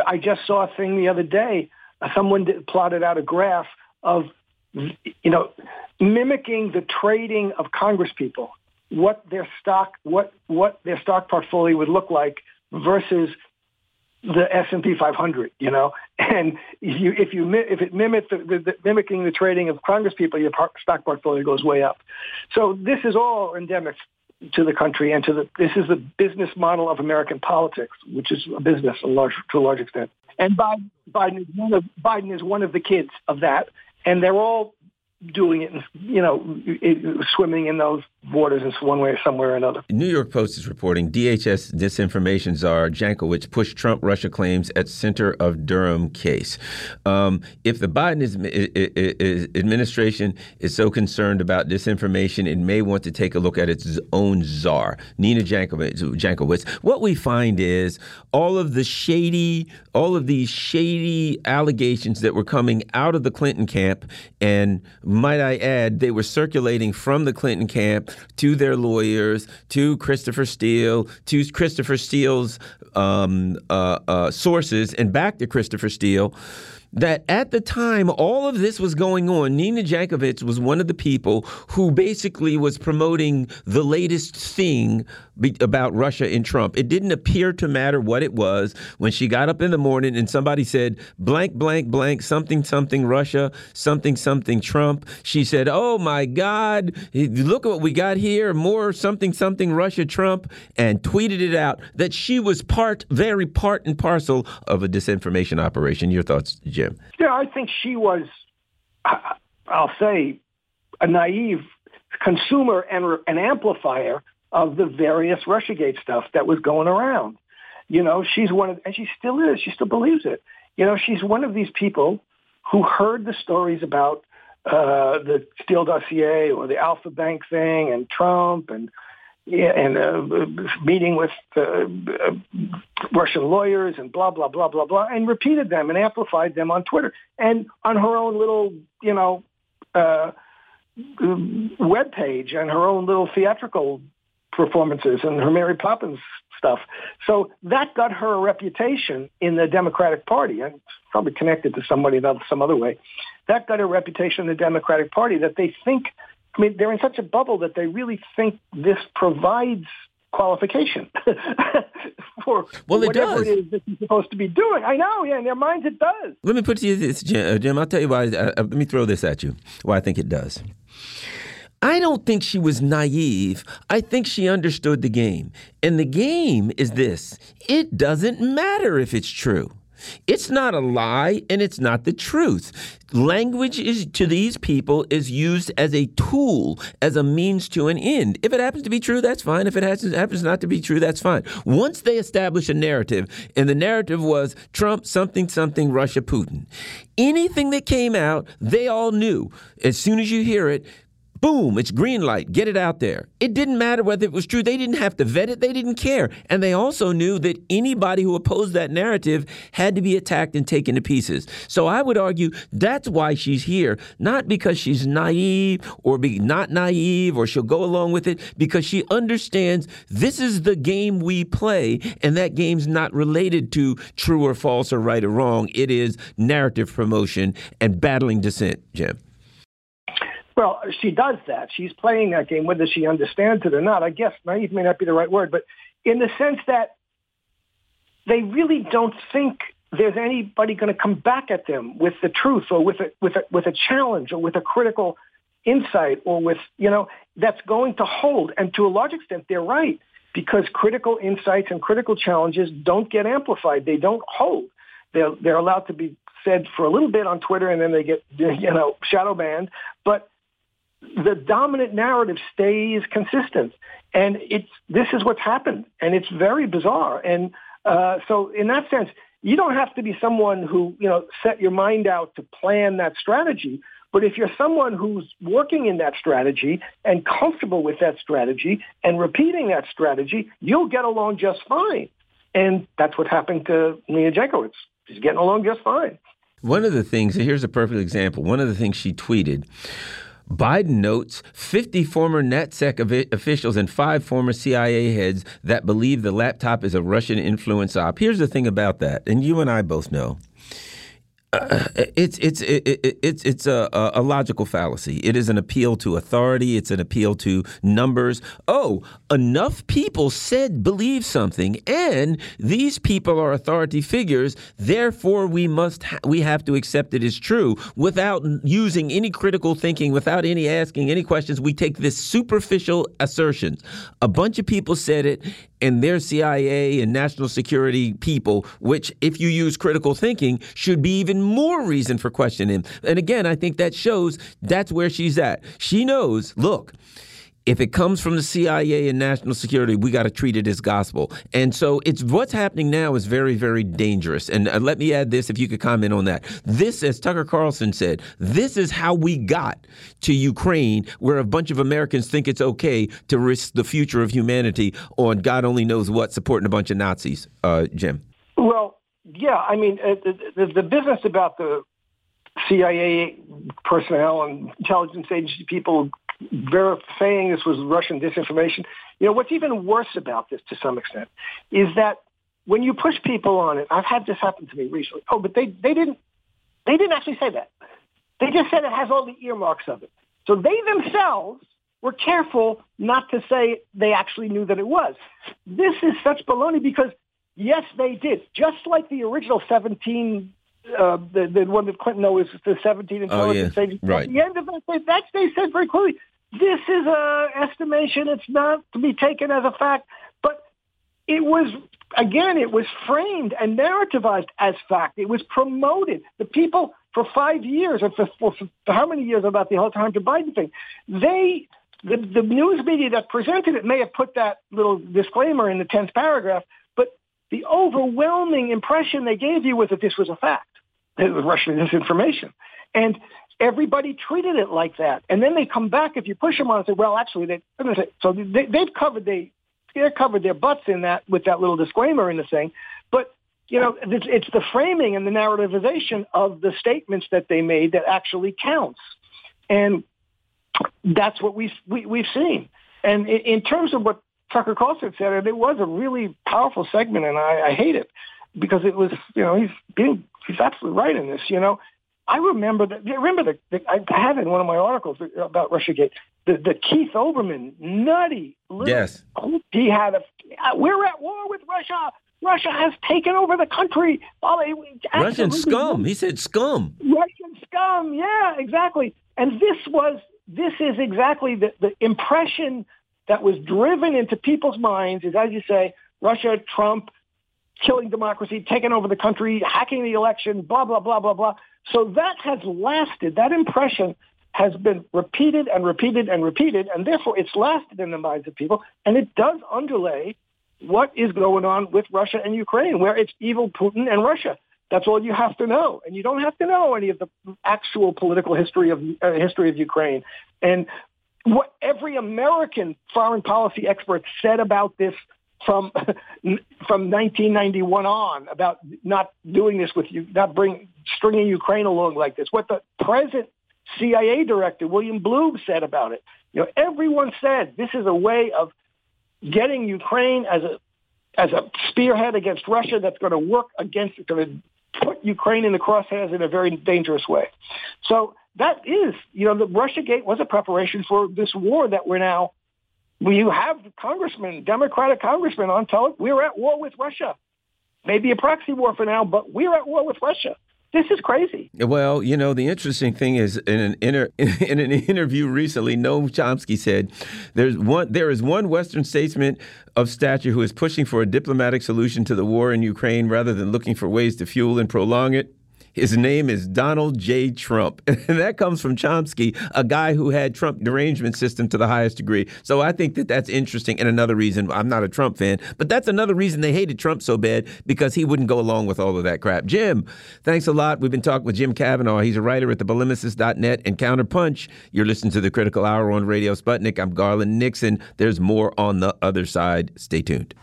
I just saw a thing the other day. Someone did, plotted out a graph of, you know, mimicking the trading of congresspeople, what their stock, what what their stock portfolio would look like versus the S and P five hundred, you know, and you, if you if it mimics the, the, the, mimicking the trading of Congresspeople, your par- stock portfolio goes way up. So this is all endemic to the country, and to the this is the business model of American politics, which is a business a large, to a large extent. And Biden, Biden is one of Biden is one of the kids of that, and they're all doing it, you know, swimming in those waters in one way or somewhere or another. New York Post is reporting D H S disinformation czar Jankowicz pushed Trump Russia claims at center of Durham case. Um, if the Biden is, is, is administration is so concerned about disinformation, it may want to take a look at its own czar, Nina Jankowicz. Jankowicz. What we find is all of the shady, all of these shady allegations that were coming out of the Clinton camp, and might I add, they were circulating from the Clinton camp to their lawyers, to Christopher Steele, to Christopher Steele's um, uh, uh, sources, and back to Christopher Steele, that at the time all of this was going on, Nina Jankowicz was one of the people who basically was promoting the latest thing be- about Russia and Trump. It didn't appear to matter what it was when she got up in the morning and somebody said, blank, blank, blank, something, something, Russia, something, something, Trump. She said, oh, my God, look at what we got here, more something, something, Russia, Trump, and tweeted it out that she was part, very part and parcel of a disinformation operation. Your thoughts, Jim? Yeah, I think she was, I'll say, a naive consumer and an amplifier of the various Russiagate stuff that was going around. You know, she's one of, and she still is, she still believes it. You know, she's one of these people who heard the stories about uh, the Steele dossier or the Alpha Bank thing and Trump and and uh, meeting with uh, Russian lawyers and blah, blah, blah, blah, blah, and repeated them and amplified them on Twitter and on her own little, you know, uh, webpage and her own little theatrical performances and her Mary Poppins stuff. So that got her a reputation in the Democratic Party, and probably connected to somebody in some other way. That got a reputation in the Democratic Party that they think, I mean, they're in such a bubble that they really think this provides qualification for well, it whatever does. It is that you're supposed to be doing. I know, yeah, in their minds it does. Let me put to you this, Jim. I'll tell you why. Uh, let me throw this at you, why I think it does. I don't think she was naive. I think she understood the game. And the game is this. It doesn't matter if it's true. It's not a lie, and it's not the truth. Language is to these people is used as a tool, as a means to an end. If it happens to be true, that's fine. If it happens, happens not to be true, that's fine. Once they establish a narrative, and the narrative was Trump, something, something, Russia, Putin. Anything that came out, they all knew. As soon as you hear it, boom, it's green light. Get it out there. It didn't matter whether it was true. They didn't have to vet it. They didn't care. And they also knew that anybody who opposed that narrative had to be attacked and taken to pieces. So I would argue that's why she's here, not because she's naive or be not naive or she'll go along with it, because she understands this is the game we play, and that game's not related to true or false or right or wrong. It is narrative promotion and battling dissent, Jim. Well, she does that. She's playing that game, whether she understands it or not. I guess naive may not be the right word, but in the sense that they really don't think there's anybody going to come back at them with the truth or with a, with a, with a challenge or with a critical insight or with, you know, that's going to hold. And to a large extent, they're right, because critical insights and critical challenges don't get amplified. They don't hold. They're, they're allowed to be said for a little bit on Twitter, and then they get, you know, shadow banned. But the dominant narrative stays consistent, and it's this is what's happened, and it's very bizarre. And uh, so, in that sense, you don't have to be someone who, you know, set your mind out to plan that strategy. But if you're someone who's working in that strategy and comfortable with that strategy and repeating that strategy, you'll get along just fine. And that's what happened to Nina Jankowicz. She's getting along just fine. One of the things, here's a perfect example. One of the things she tweeted. Biden notes fifty former NatSec officials and five former C I A heads that believe the laptop is a Russian influence op. Here's the thing about that, and you and I both know. Uh, it's it's it, it, it's it's a, a logical fallacy. It is an appeal to authority. It's an appeal to numbers. Oh, enough people said believe something, and these people are authority figures. Therefore, we must ha- we have to accept it as true without using any critical thinking, without any asking any questions. We take this superficial assertion. A bunch of people said it, and they're C I A and national security people, which, if you use critical thinking, should be even more reason for questioning. And again, I think that shows that's where she's at. She knows, look, if it comes from the C I A and national security, we got to treat it as gospel. And so it's what's happening now is very, very dangerous. And uh, let me add this, if you could comment on that. This, as Tucker Carlson said, this is how we got to Ukraine, where a bunch of Americans think it's okay to risk the future of humanity on God only knows what, supporting a bunch of Nazis. Uh, Jim. Well, yeah, I mean, uh, the, the business about the C I A personnel and intelligence agency people saying this was Russian disinformation. You know, what's even worse about this to some extent is that when you push people on it, I've had this happen to me recently. Oh, but they, they didn't they didn't actually say that. They just said it has all the earmarks of it. So they themselves were careful not to say they actually knew that it was. This is such baloney because, yes, they did. Just like the original seventeen Uh, the, the one that Clinton knows is the seventeen intelligence oh, yeah. agency. Right. At the end of that, that they said very clearly, this is an estimation. It's not to be taken as a fact. But it was, again, it was framed and narrativized as fact. It was promoted. The people for five years, or for, for, for how many years about the whole Hunter Biden thing, they, the, the news media that presented it may have put that little disclaimer in the tenth paragraph, but the overwhelming impression they gave you was that this was a fact. It was Russian disinformation. And everybody treated it like that. And then they come back, if you push them on and say, well, actually, they, so they, they've covered, they, they're covered their butts in that with that little disclaimer in the thing. But, you know, it's, it's the framing and the narrativization of the statements that they made that actually counts. And that's what we, we, we've seen. And in, in terms of what Tucker Carlson said, it was a really powerful segment, and I, I hate it because it was, you know, he's being... He's absolutely right in this, you know. I remember that. Remember that the, I had in one of my articles about Russiagate the, the Keith Olbermann nutty. Little, yes, he had a. We're at war with Russia. Russia has taken over the country. Russian scum. He said scum. Russian scum. Yeah, exactly. And this was. This is exactly the, the impression that was driven into people's minds. Is as you say, Russia, Trump. Killing democracy, taking over the country, hacking the election, blah, blah, blah, blah, blah. So that has lasted. That impression has been repeated and repeated and repeated, and therefore it's lasted in the minds of people. And it does underlay what is going on with Russia and Ukraine, where it's evil Putin and Russia. That's all you have to know. And you don't have to know any of the actual political history of uh, history of Ukraine. And what every American foreign policy expert said about this From from nineteen ninety-one on about not doing this with you, not bring stringing Ukraine along like this. What the present C I A director William Bloom said about it. You know, everyone said this is a way of getting Ukraine as a as a spearhead against Russia that's going to work against, going to put Ukraine in the crosshairs in a very dangerous way. So that is, you know, the Russiagate was a preparation for this war that we're now. You have congressmen, Democratic congressmen on television. We're at war with Russia. Maybe a proxy war for now, but we're at war with Russia. This is crazy. Well, you know, the interesting thing is in an inter- in an interview recently, Noam Chomsky said there's one there is one Western statesman of stature who is pushing for a diplomatic solution to the war in Ukraine rather than looking for ways to fuel and prolong it. His name is Donald J. Trump. And that comes from Chomsky, a guy who had Trump derangement system to the highest degree. So I think that that's interesting. And another reason I'm not a Trump fan, but that's another reason they hated Trump so bad, because he wouldn't go along with all of that crap. Jim, thanks a lot. We've been talking with Jim Cavanaugh. He's a writer at the polemicist dot net and Counterpunch. You're listening to The Critical Hour on Radio Sputnik. I'm Garland Nixon. There's more on the other side. Stay tuned.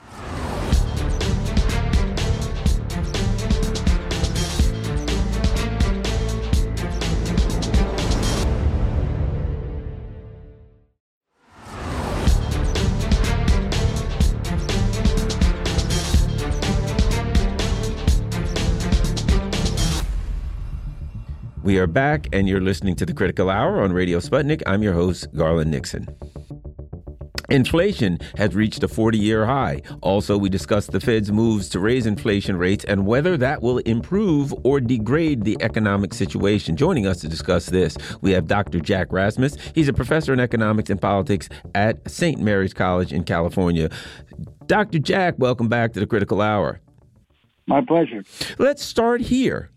We are back, and you're listening to The Critical Hour on Radio Sputnik. I'm your host, Garland Nixon. Inflation has reached a forty-year high. Also, we discussed the Fed's moves to raise inflation rates and whether that will improve or degrade the economic situation. Joining us to discuss this, we have Doctor Jack Rasmus. He's a professor in economics and politics at Saint Mary's College in California. Doctor Jack, welcome back to The Critical Hour. My pleasure. Let's start here.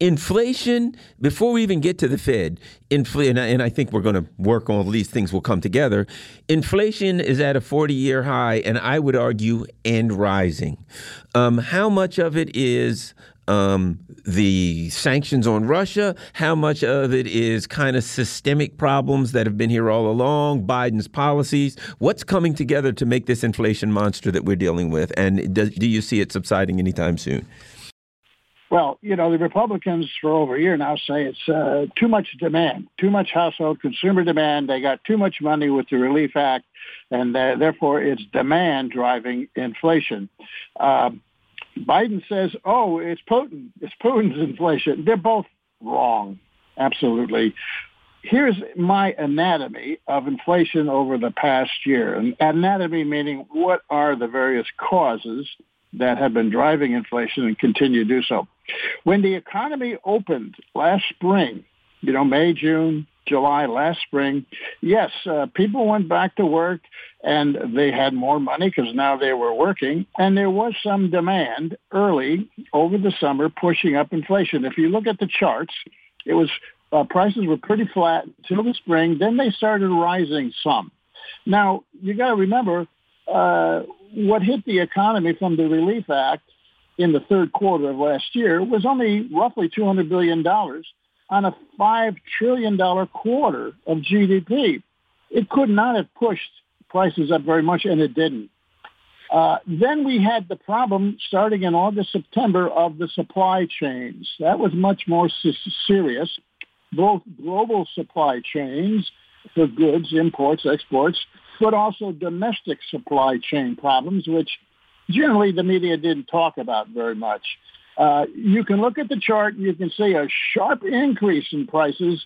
Inflation, before we even get to the Fed, infl- and, I, and I think we're going to work on all these things will come together. Inflation is at a forty-year high, and I would argue, and rising. Um, how much of it is um, the sanctions on Russia? How much of it is kind of systemic problems that have been here all along, Biden's policies? What's coming together to make this inflation monster that we're dealing with? And do, do you see it subsiding anytime soon? Well, you know, the Republicans for over a year now say it's uh, too much demand, too much household consumer demand. They got too much money with the Relief Act, and uh, therefore it's demand driving inflation. Uh, Biden says, oh, it's Putin. It's Putin's inflation. They're both wrong. Absolutely. Here's my anatomy of inflation over the past year. And anatomy meaning what are the various causes that have been driving inflation and continue to do so. When the economy opened last spring, you know, May, June, July last spring, yes, uh, people went back to work and they had more money because now they were working. And there was some demand early over the summer pushing up inflation. If you look at the charts, it was uh, prices were pretty flat until the spring. Then they started rising some. Now, you got to remember, Uh, what hit the economy from the Relief Act in the third quarter of last year was only roughly two hundred billion dollars on a five trillion dollars quarter of G D P. It could not have pushed prices up very much, and it didn't. Uh, then we had the problem starting in August, September of the supply chains. That was much more serious. Both global supply chains for goods, imports, exports, but also domestic supply chain problems, which generally the media didn't talk about very much. Uh, you can look at the chart and you can see a sharp increase in prices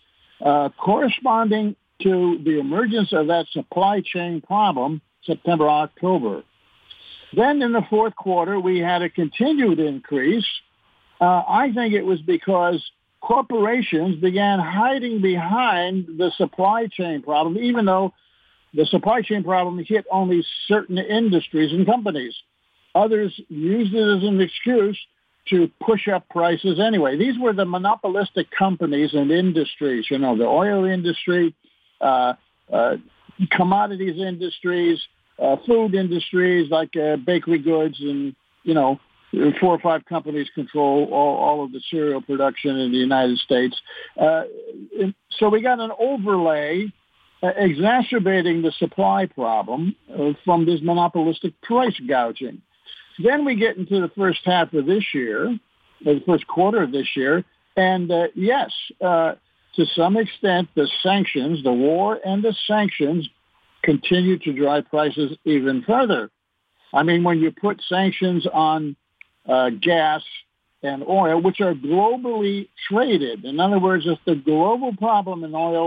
uh, corresponding to the emergence of that supply chain problem, September, October. Then in the fourth quarter, we had a continued increase. Uh, I think it was because corporations began hiding behind the supply chain problem, even though the supply chain problem hit only certain industries and companies. Others used it as an excuse to push up prices anyway. These were the monopolistic companies and industries, you know, the oil industry, uh, uh, commodities industries, uh, food industries like uh, bakery goods, and, you know, four or five companies control all, all of the cereal production in the United States. Uh, so we got an overlay Uh, exacerbating the supply problem uh, from this monopolistic price gouging. Then we get into the first half of this year, uh, the first quarter of this year, and uh, yes, uh, to some extent, the sanctions, the war and the sanctions continue to drive prices even further. I mean, when you put sanctions on uh, gas and oil, which are globally traded, in other words, if the global problem in oil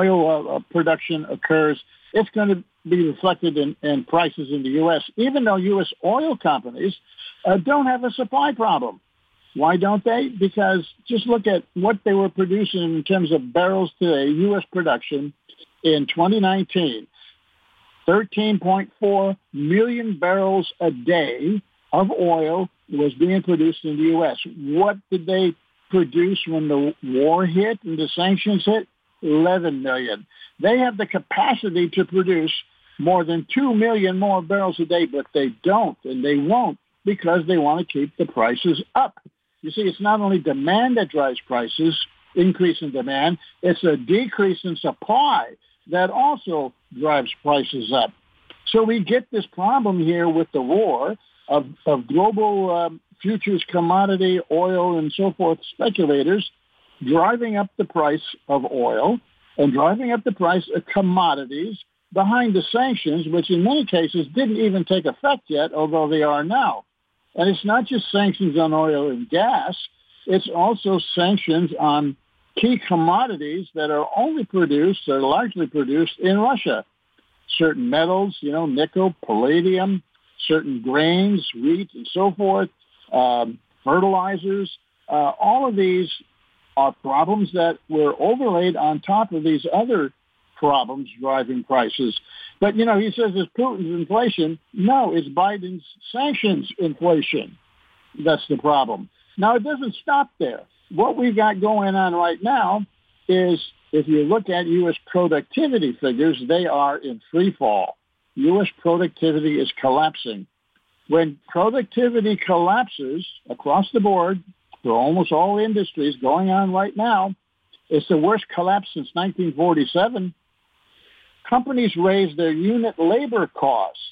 oil uh, production occurs, it's going to be reflected in, in prices in the U S, even though U S oil companies uh, don't have a supply problem. Why don't they? Because just look at what they were producing in terms of barrels today, U S production in twenty nineteen, thirteen point four million barrels a day of oil was being produced in the U S. What did they produce when the war hit and the sanctions hit? eleven million. They have the capacity to produce more than two million more barrels a day, but they don't, and they won't, because they want to keep the prices up. You see, it's not only demand that drives prices, increase in demand, it's a decrease in supply that also drives prices up. So we get this problem here with the war of, of global um, futures, commodity, oil, and so forth speculators driving up the price of oil and driving up the price of commodities behind the sanctions, which in many cases didn't even take effect yet, although they are now. And it's not just sanctions on oil and gas. It's also sanctions on key commodities that are only produced, they're largely produced in Russia. Certain metals, you know, nickel, palladium, certain grains, wheat, and so forth, um, fertilizers. Uh, all of these are problems that were overlaid on top of these other problems driving prices. But, you know, he says it's Putin's inflation. No, it's Biden's sanctions inflation. That's the problem. Now, it doesn't stop there. What we've got going on right now is, if you look at U S productivity figures, they are in free fall. U S productivity is collapsing. When productivity collapses across the board for almost all industries going on right now, it's the worst collapse since nineteen forty-seven. Companies raise their unit labor costs,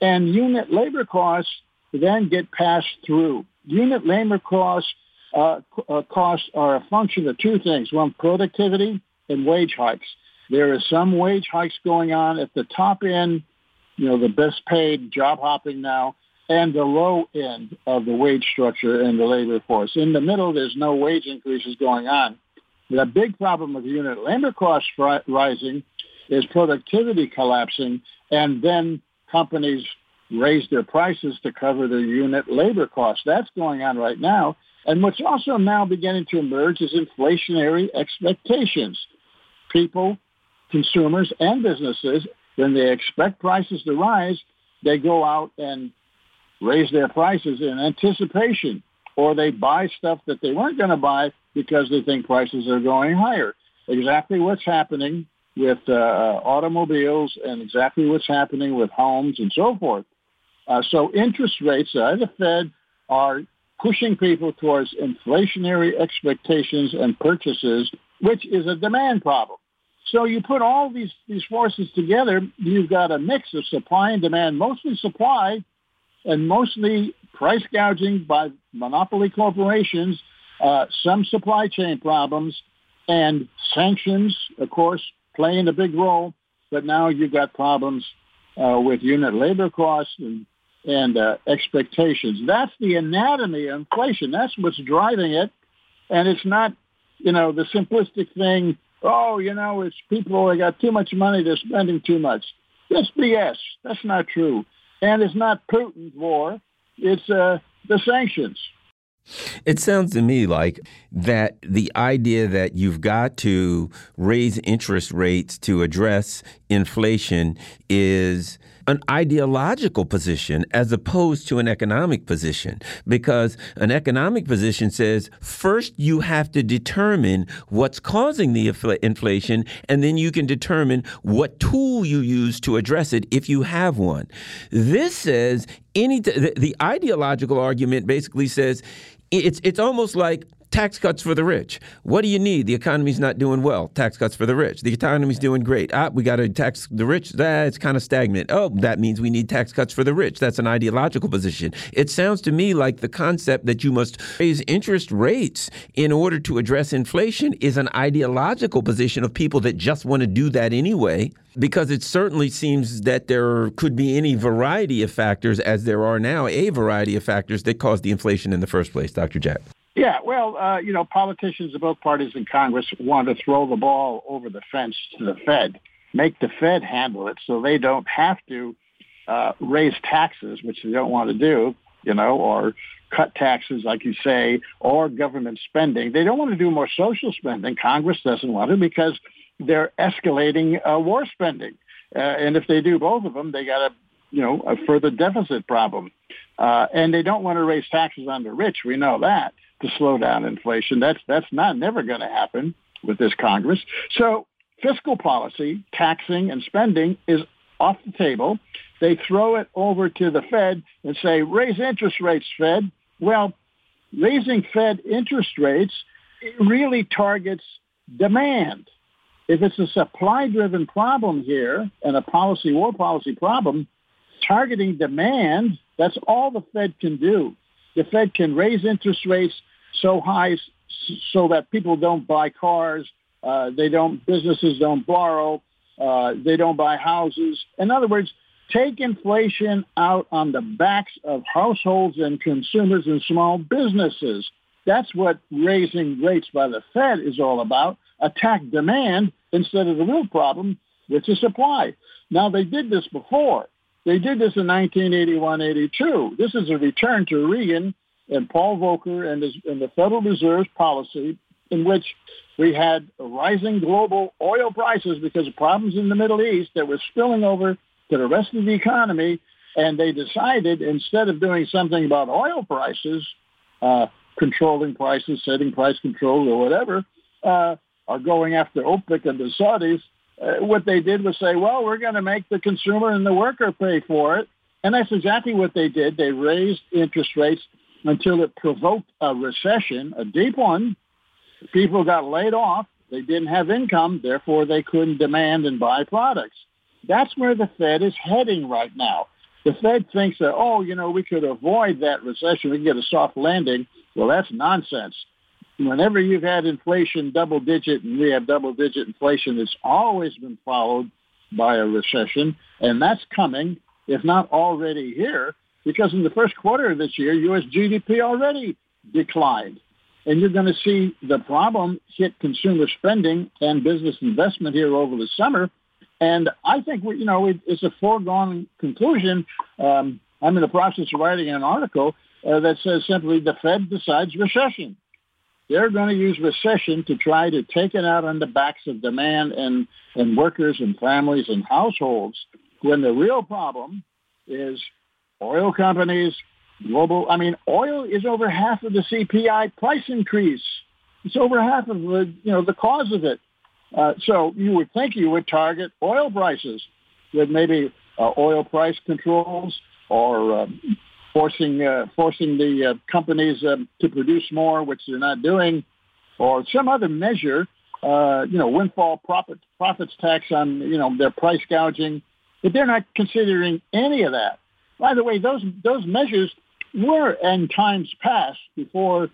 and unit labor costs then get passed through. Unit labor costs uh, uh, costs are a function of two things. One, productivity and wage hikes. There is some wage hikes going on at the top end, you know, the best paid job hopping now, and the low end of the wage structure and the labor force. In the middle, there's no wage increases going on. The big problem with unit labor costs rising is productivity collapsing, and then companies raise their prices to cover their unit labor costs. That's going on right now. And what's also now beginning to emerge is inflationary expectations. People, consumers, and businesses, when they expect prices to rise, they go out and raise their prices in anticipation, or they buy stuff that they weren't going to buy because they think prices are going higher. Exactly what's happening with uh, automobiles and exactly what's happening with homes and so forth. Uh, so interest rates at the Fed are pushing people towards inflationary expectations and purchases, which is a demand problem. So you put all these, these forces together, you've got a mix of supply and demand, mostly supply and mostly price gouging by monopoly corporations, uh, some supply chain problems, and sanctions, of course, playing a big role. But now you've got problems uh, with unit labor costs and and uh, expectations. That's the anatomy of inflation. That's what's driving it. And it's not, you know, the simplistic thing, oh, you know, it's people, they got too much money, they're spending too much. That's B S. That's not true. And it's not Putin's war. It's uh, the sanctions. It sounds to me like that the idea that you've got to raise interest rates to address inflation is an ideological position as opposed to an economic position, because an economic position says first you have to determine what's causing the infl- inflation, and then you can determine what tool you use to address it if you have one. This says any t- the, the ideological argument basically says it's it's almost like tax cuts for the rich. What do you need? The economy's not doing well. Tax cuts for the rich. The economy's doing great. Ah, we got to tax the rich. Ah, it's kind of stagnant. Oh, that means we need tax cuts for the rich. That's an ideological position. It sounds to me like the concept that you must raise interest rates in order to address inflation is an ideological position of people that just want to do that anyway, because it certainly seems that there could be any variety of factors, as there are now a variety of factors, that caused the inflation in the first place, Doctor Jack. Yeah, well, uh, you know, politicians of both parties in Congress want to throw the ball over the fence to the Fed, make the Fed handle it so they don't have to uh, raise taxes, which they don't want to do, you know, or cut taxes, like you say, or government spending. They don't want to do more social spending. Congress doesn't want it because they're escalating uh, war spending. Uh, and if they do both of them, they got to, you know, a further deficit problem. Uh, and they don't want to raise taxes on the rich. We know that. To slow down inflation. That's that's not never going to happen with this Congress. So fiscal policy, taxing and spending is off the table. They throw it over to the Fed and say, raise interest rates, Fed. Well, raising Fed interest rates really targets demand. If it's a supply-driven problem here and a policy, war policy problem, targeting demand, that's all the Fed can do. The Fed can raise interest rates so high so that people don't buy cars, uh, they don't, businesses don't borrow, uh, they don't buy houses. In other words, take inflation out on the backs of households and consumers and small businesses. That's what raising rates by the Fed is all about, attack demand instead of the real problem, which is supply. Now, they did this before. They did this in nineteen eighty-one eighty-two. This is a return to Reagan and Paul Volcker and, his, and the Federal Reserve's policy in which we had rising global oil prices because of problems in the Middle East that were spilling over to the rest of the economy. And they decided instead of doing something about oil prices, uh, controlling prices, setting price control or whatever, uh, or going after OPEC and the Saudis, uh, what they did was say, well, we're going to make the consumer and the worker pay for it. And that's exactly what they did. They raised interest rates until it provoked a recession, a deep one. People got laid off. They didn't have income. Therefore, they couldn't demand and buy products. That's where the Fed is heading right now. The Fed thinks that, oh, you know, we could avoid that recession. We can get a soft landing. Well, that's nonsense. Whenever you've had inflation double digit and we have double digit inflation, it's always been followed by a recession. And that's coming, if not already here, because in the first quarter of this year, U S G D P already declined. And you're going to see the problem hit consumer spending and business investment here over the summer. And I think, we, you know, it, it's a foregone conclusion. Um, I'm in the process of writing an article uh, that says simply the Fed decides recession. They're going to use recession to try to take it out on the backs of demand and, and workers and families and households when the real problem is oil companies, global. I mean, oil is over half of the C P I price increase. It's over half of the, you know, the cause of it. Uh, so you would think you would target oil prices with maybe uh, oil price controls or um, forcing uh, forcing the uh, companies um, to produce more, which they're not doing, or some other measure. Uh, you know, windfall profit profits tax on you know their price gouging, but they're not considering any of that. By the way, those those measures were in times past before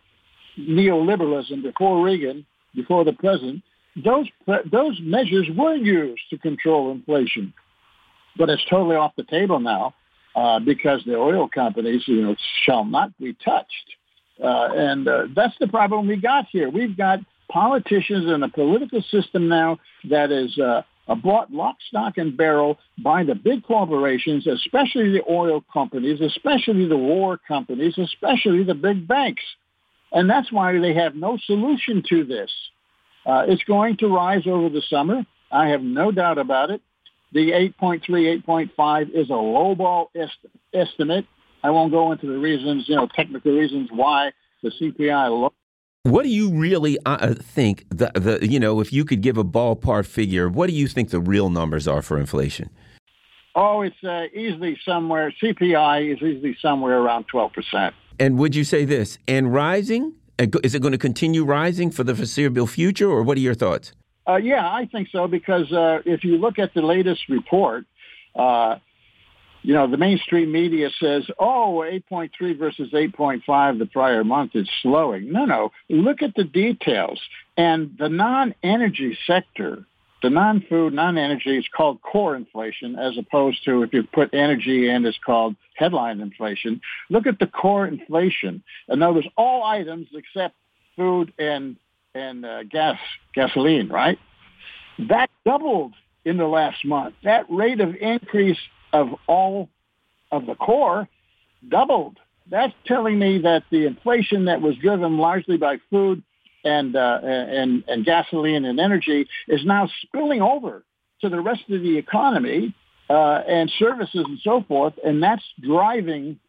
neoliberalism, before Reagan, before the present. Those those measures were used to control inflation, but it's totally off the table now uh, because the oil companies, you know, shall not be touched, uh, and uh, that's the problem we got here. We've got politicians and a political system now that is uh, bought lock, stock, and barrel by the big corporations, especially the oil companies, especially the war companies, especially the big banks, and that's why they have no solution to this. Uh, it's going to rise over the summer. I have no doubt about it. The eight point three, eight point five is a lowball est- estimate. I won't go into the reasons, you know, technical reasons why the C P I low. What do you really uh, think, the, the you know, if you could give a ballpark figure, what do you think the real numbers are for inflation? Oh, it's uh, easily somewhere, C P I is easily somewhere around twelve percent. And would you say this, and rising? Is it going to continue rising for the foreseeable future, or what are your thoughts? Uh, yeah, I think so, because uh, if you look at the latest report, uh, you know, the mainstream media says, oh, eight point three versus eight point five the prior month is slowing. No, no. Look at the details. And the non-energy sector, the non-food, non-energy is called core inflation, as opposed to if you put energy in, it's called headline inflation. Look at the core inflation. In other words, all items except food and and uh, gas, gasoline, right? That doubled in the last month. That rate of increase of all of the core doubled. That's telling me that the inflation that was driven largely by food and uh, and and gasoline and energy is now spilling over to the rest of the economy. Uh, and services and so forth, and that's driving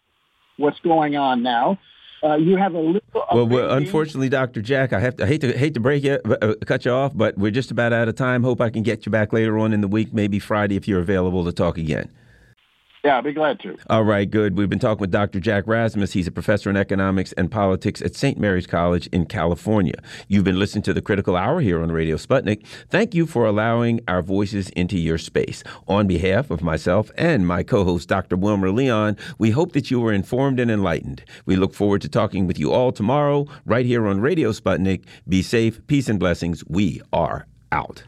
what's going on now. Uh, you have a little. Well, well, unfortunately, Doctor Jack, I have to I hate to hate to break you, uh, cut you off, but we're just about out of time. Hope I can get you back later on in the week, maybe Friday, if you're available to talk again. Yeah, I'd be glad to. All right, good. We've been talking with Doctor Jack Rasmus. He's a professor in economics and politics at Saint Mary's College in California. You've been listening to The Critical Hour here on Radio Sputnik. Thank you for allowing our voices into your space. On behalf of myself and my co-host, Doctor Wilmer Leon, we hope that you were informed and enlightened. We look forward to talking with you all tomorrow right here on Radio Sputnik. Be safe, peace and blessings. We are out.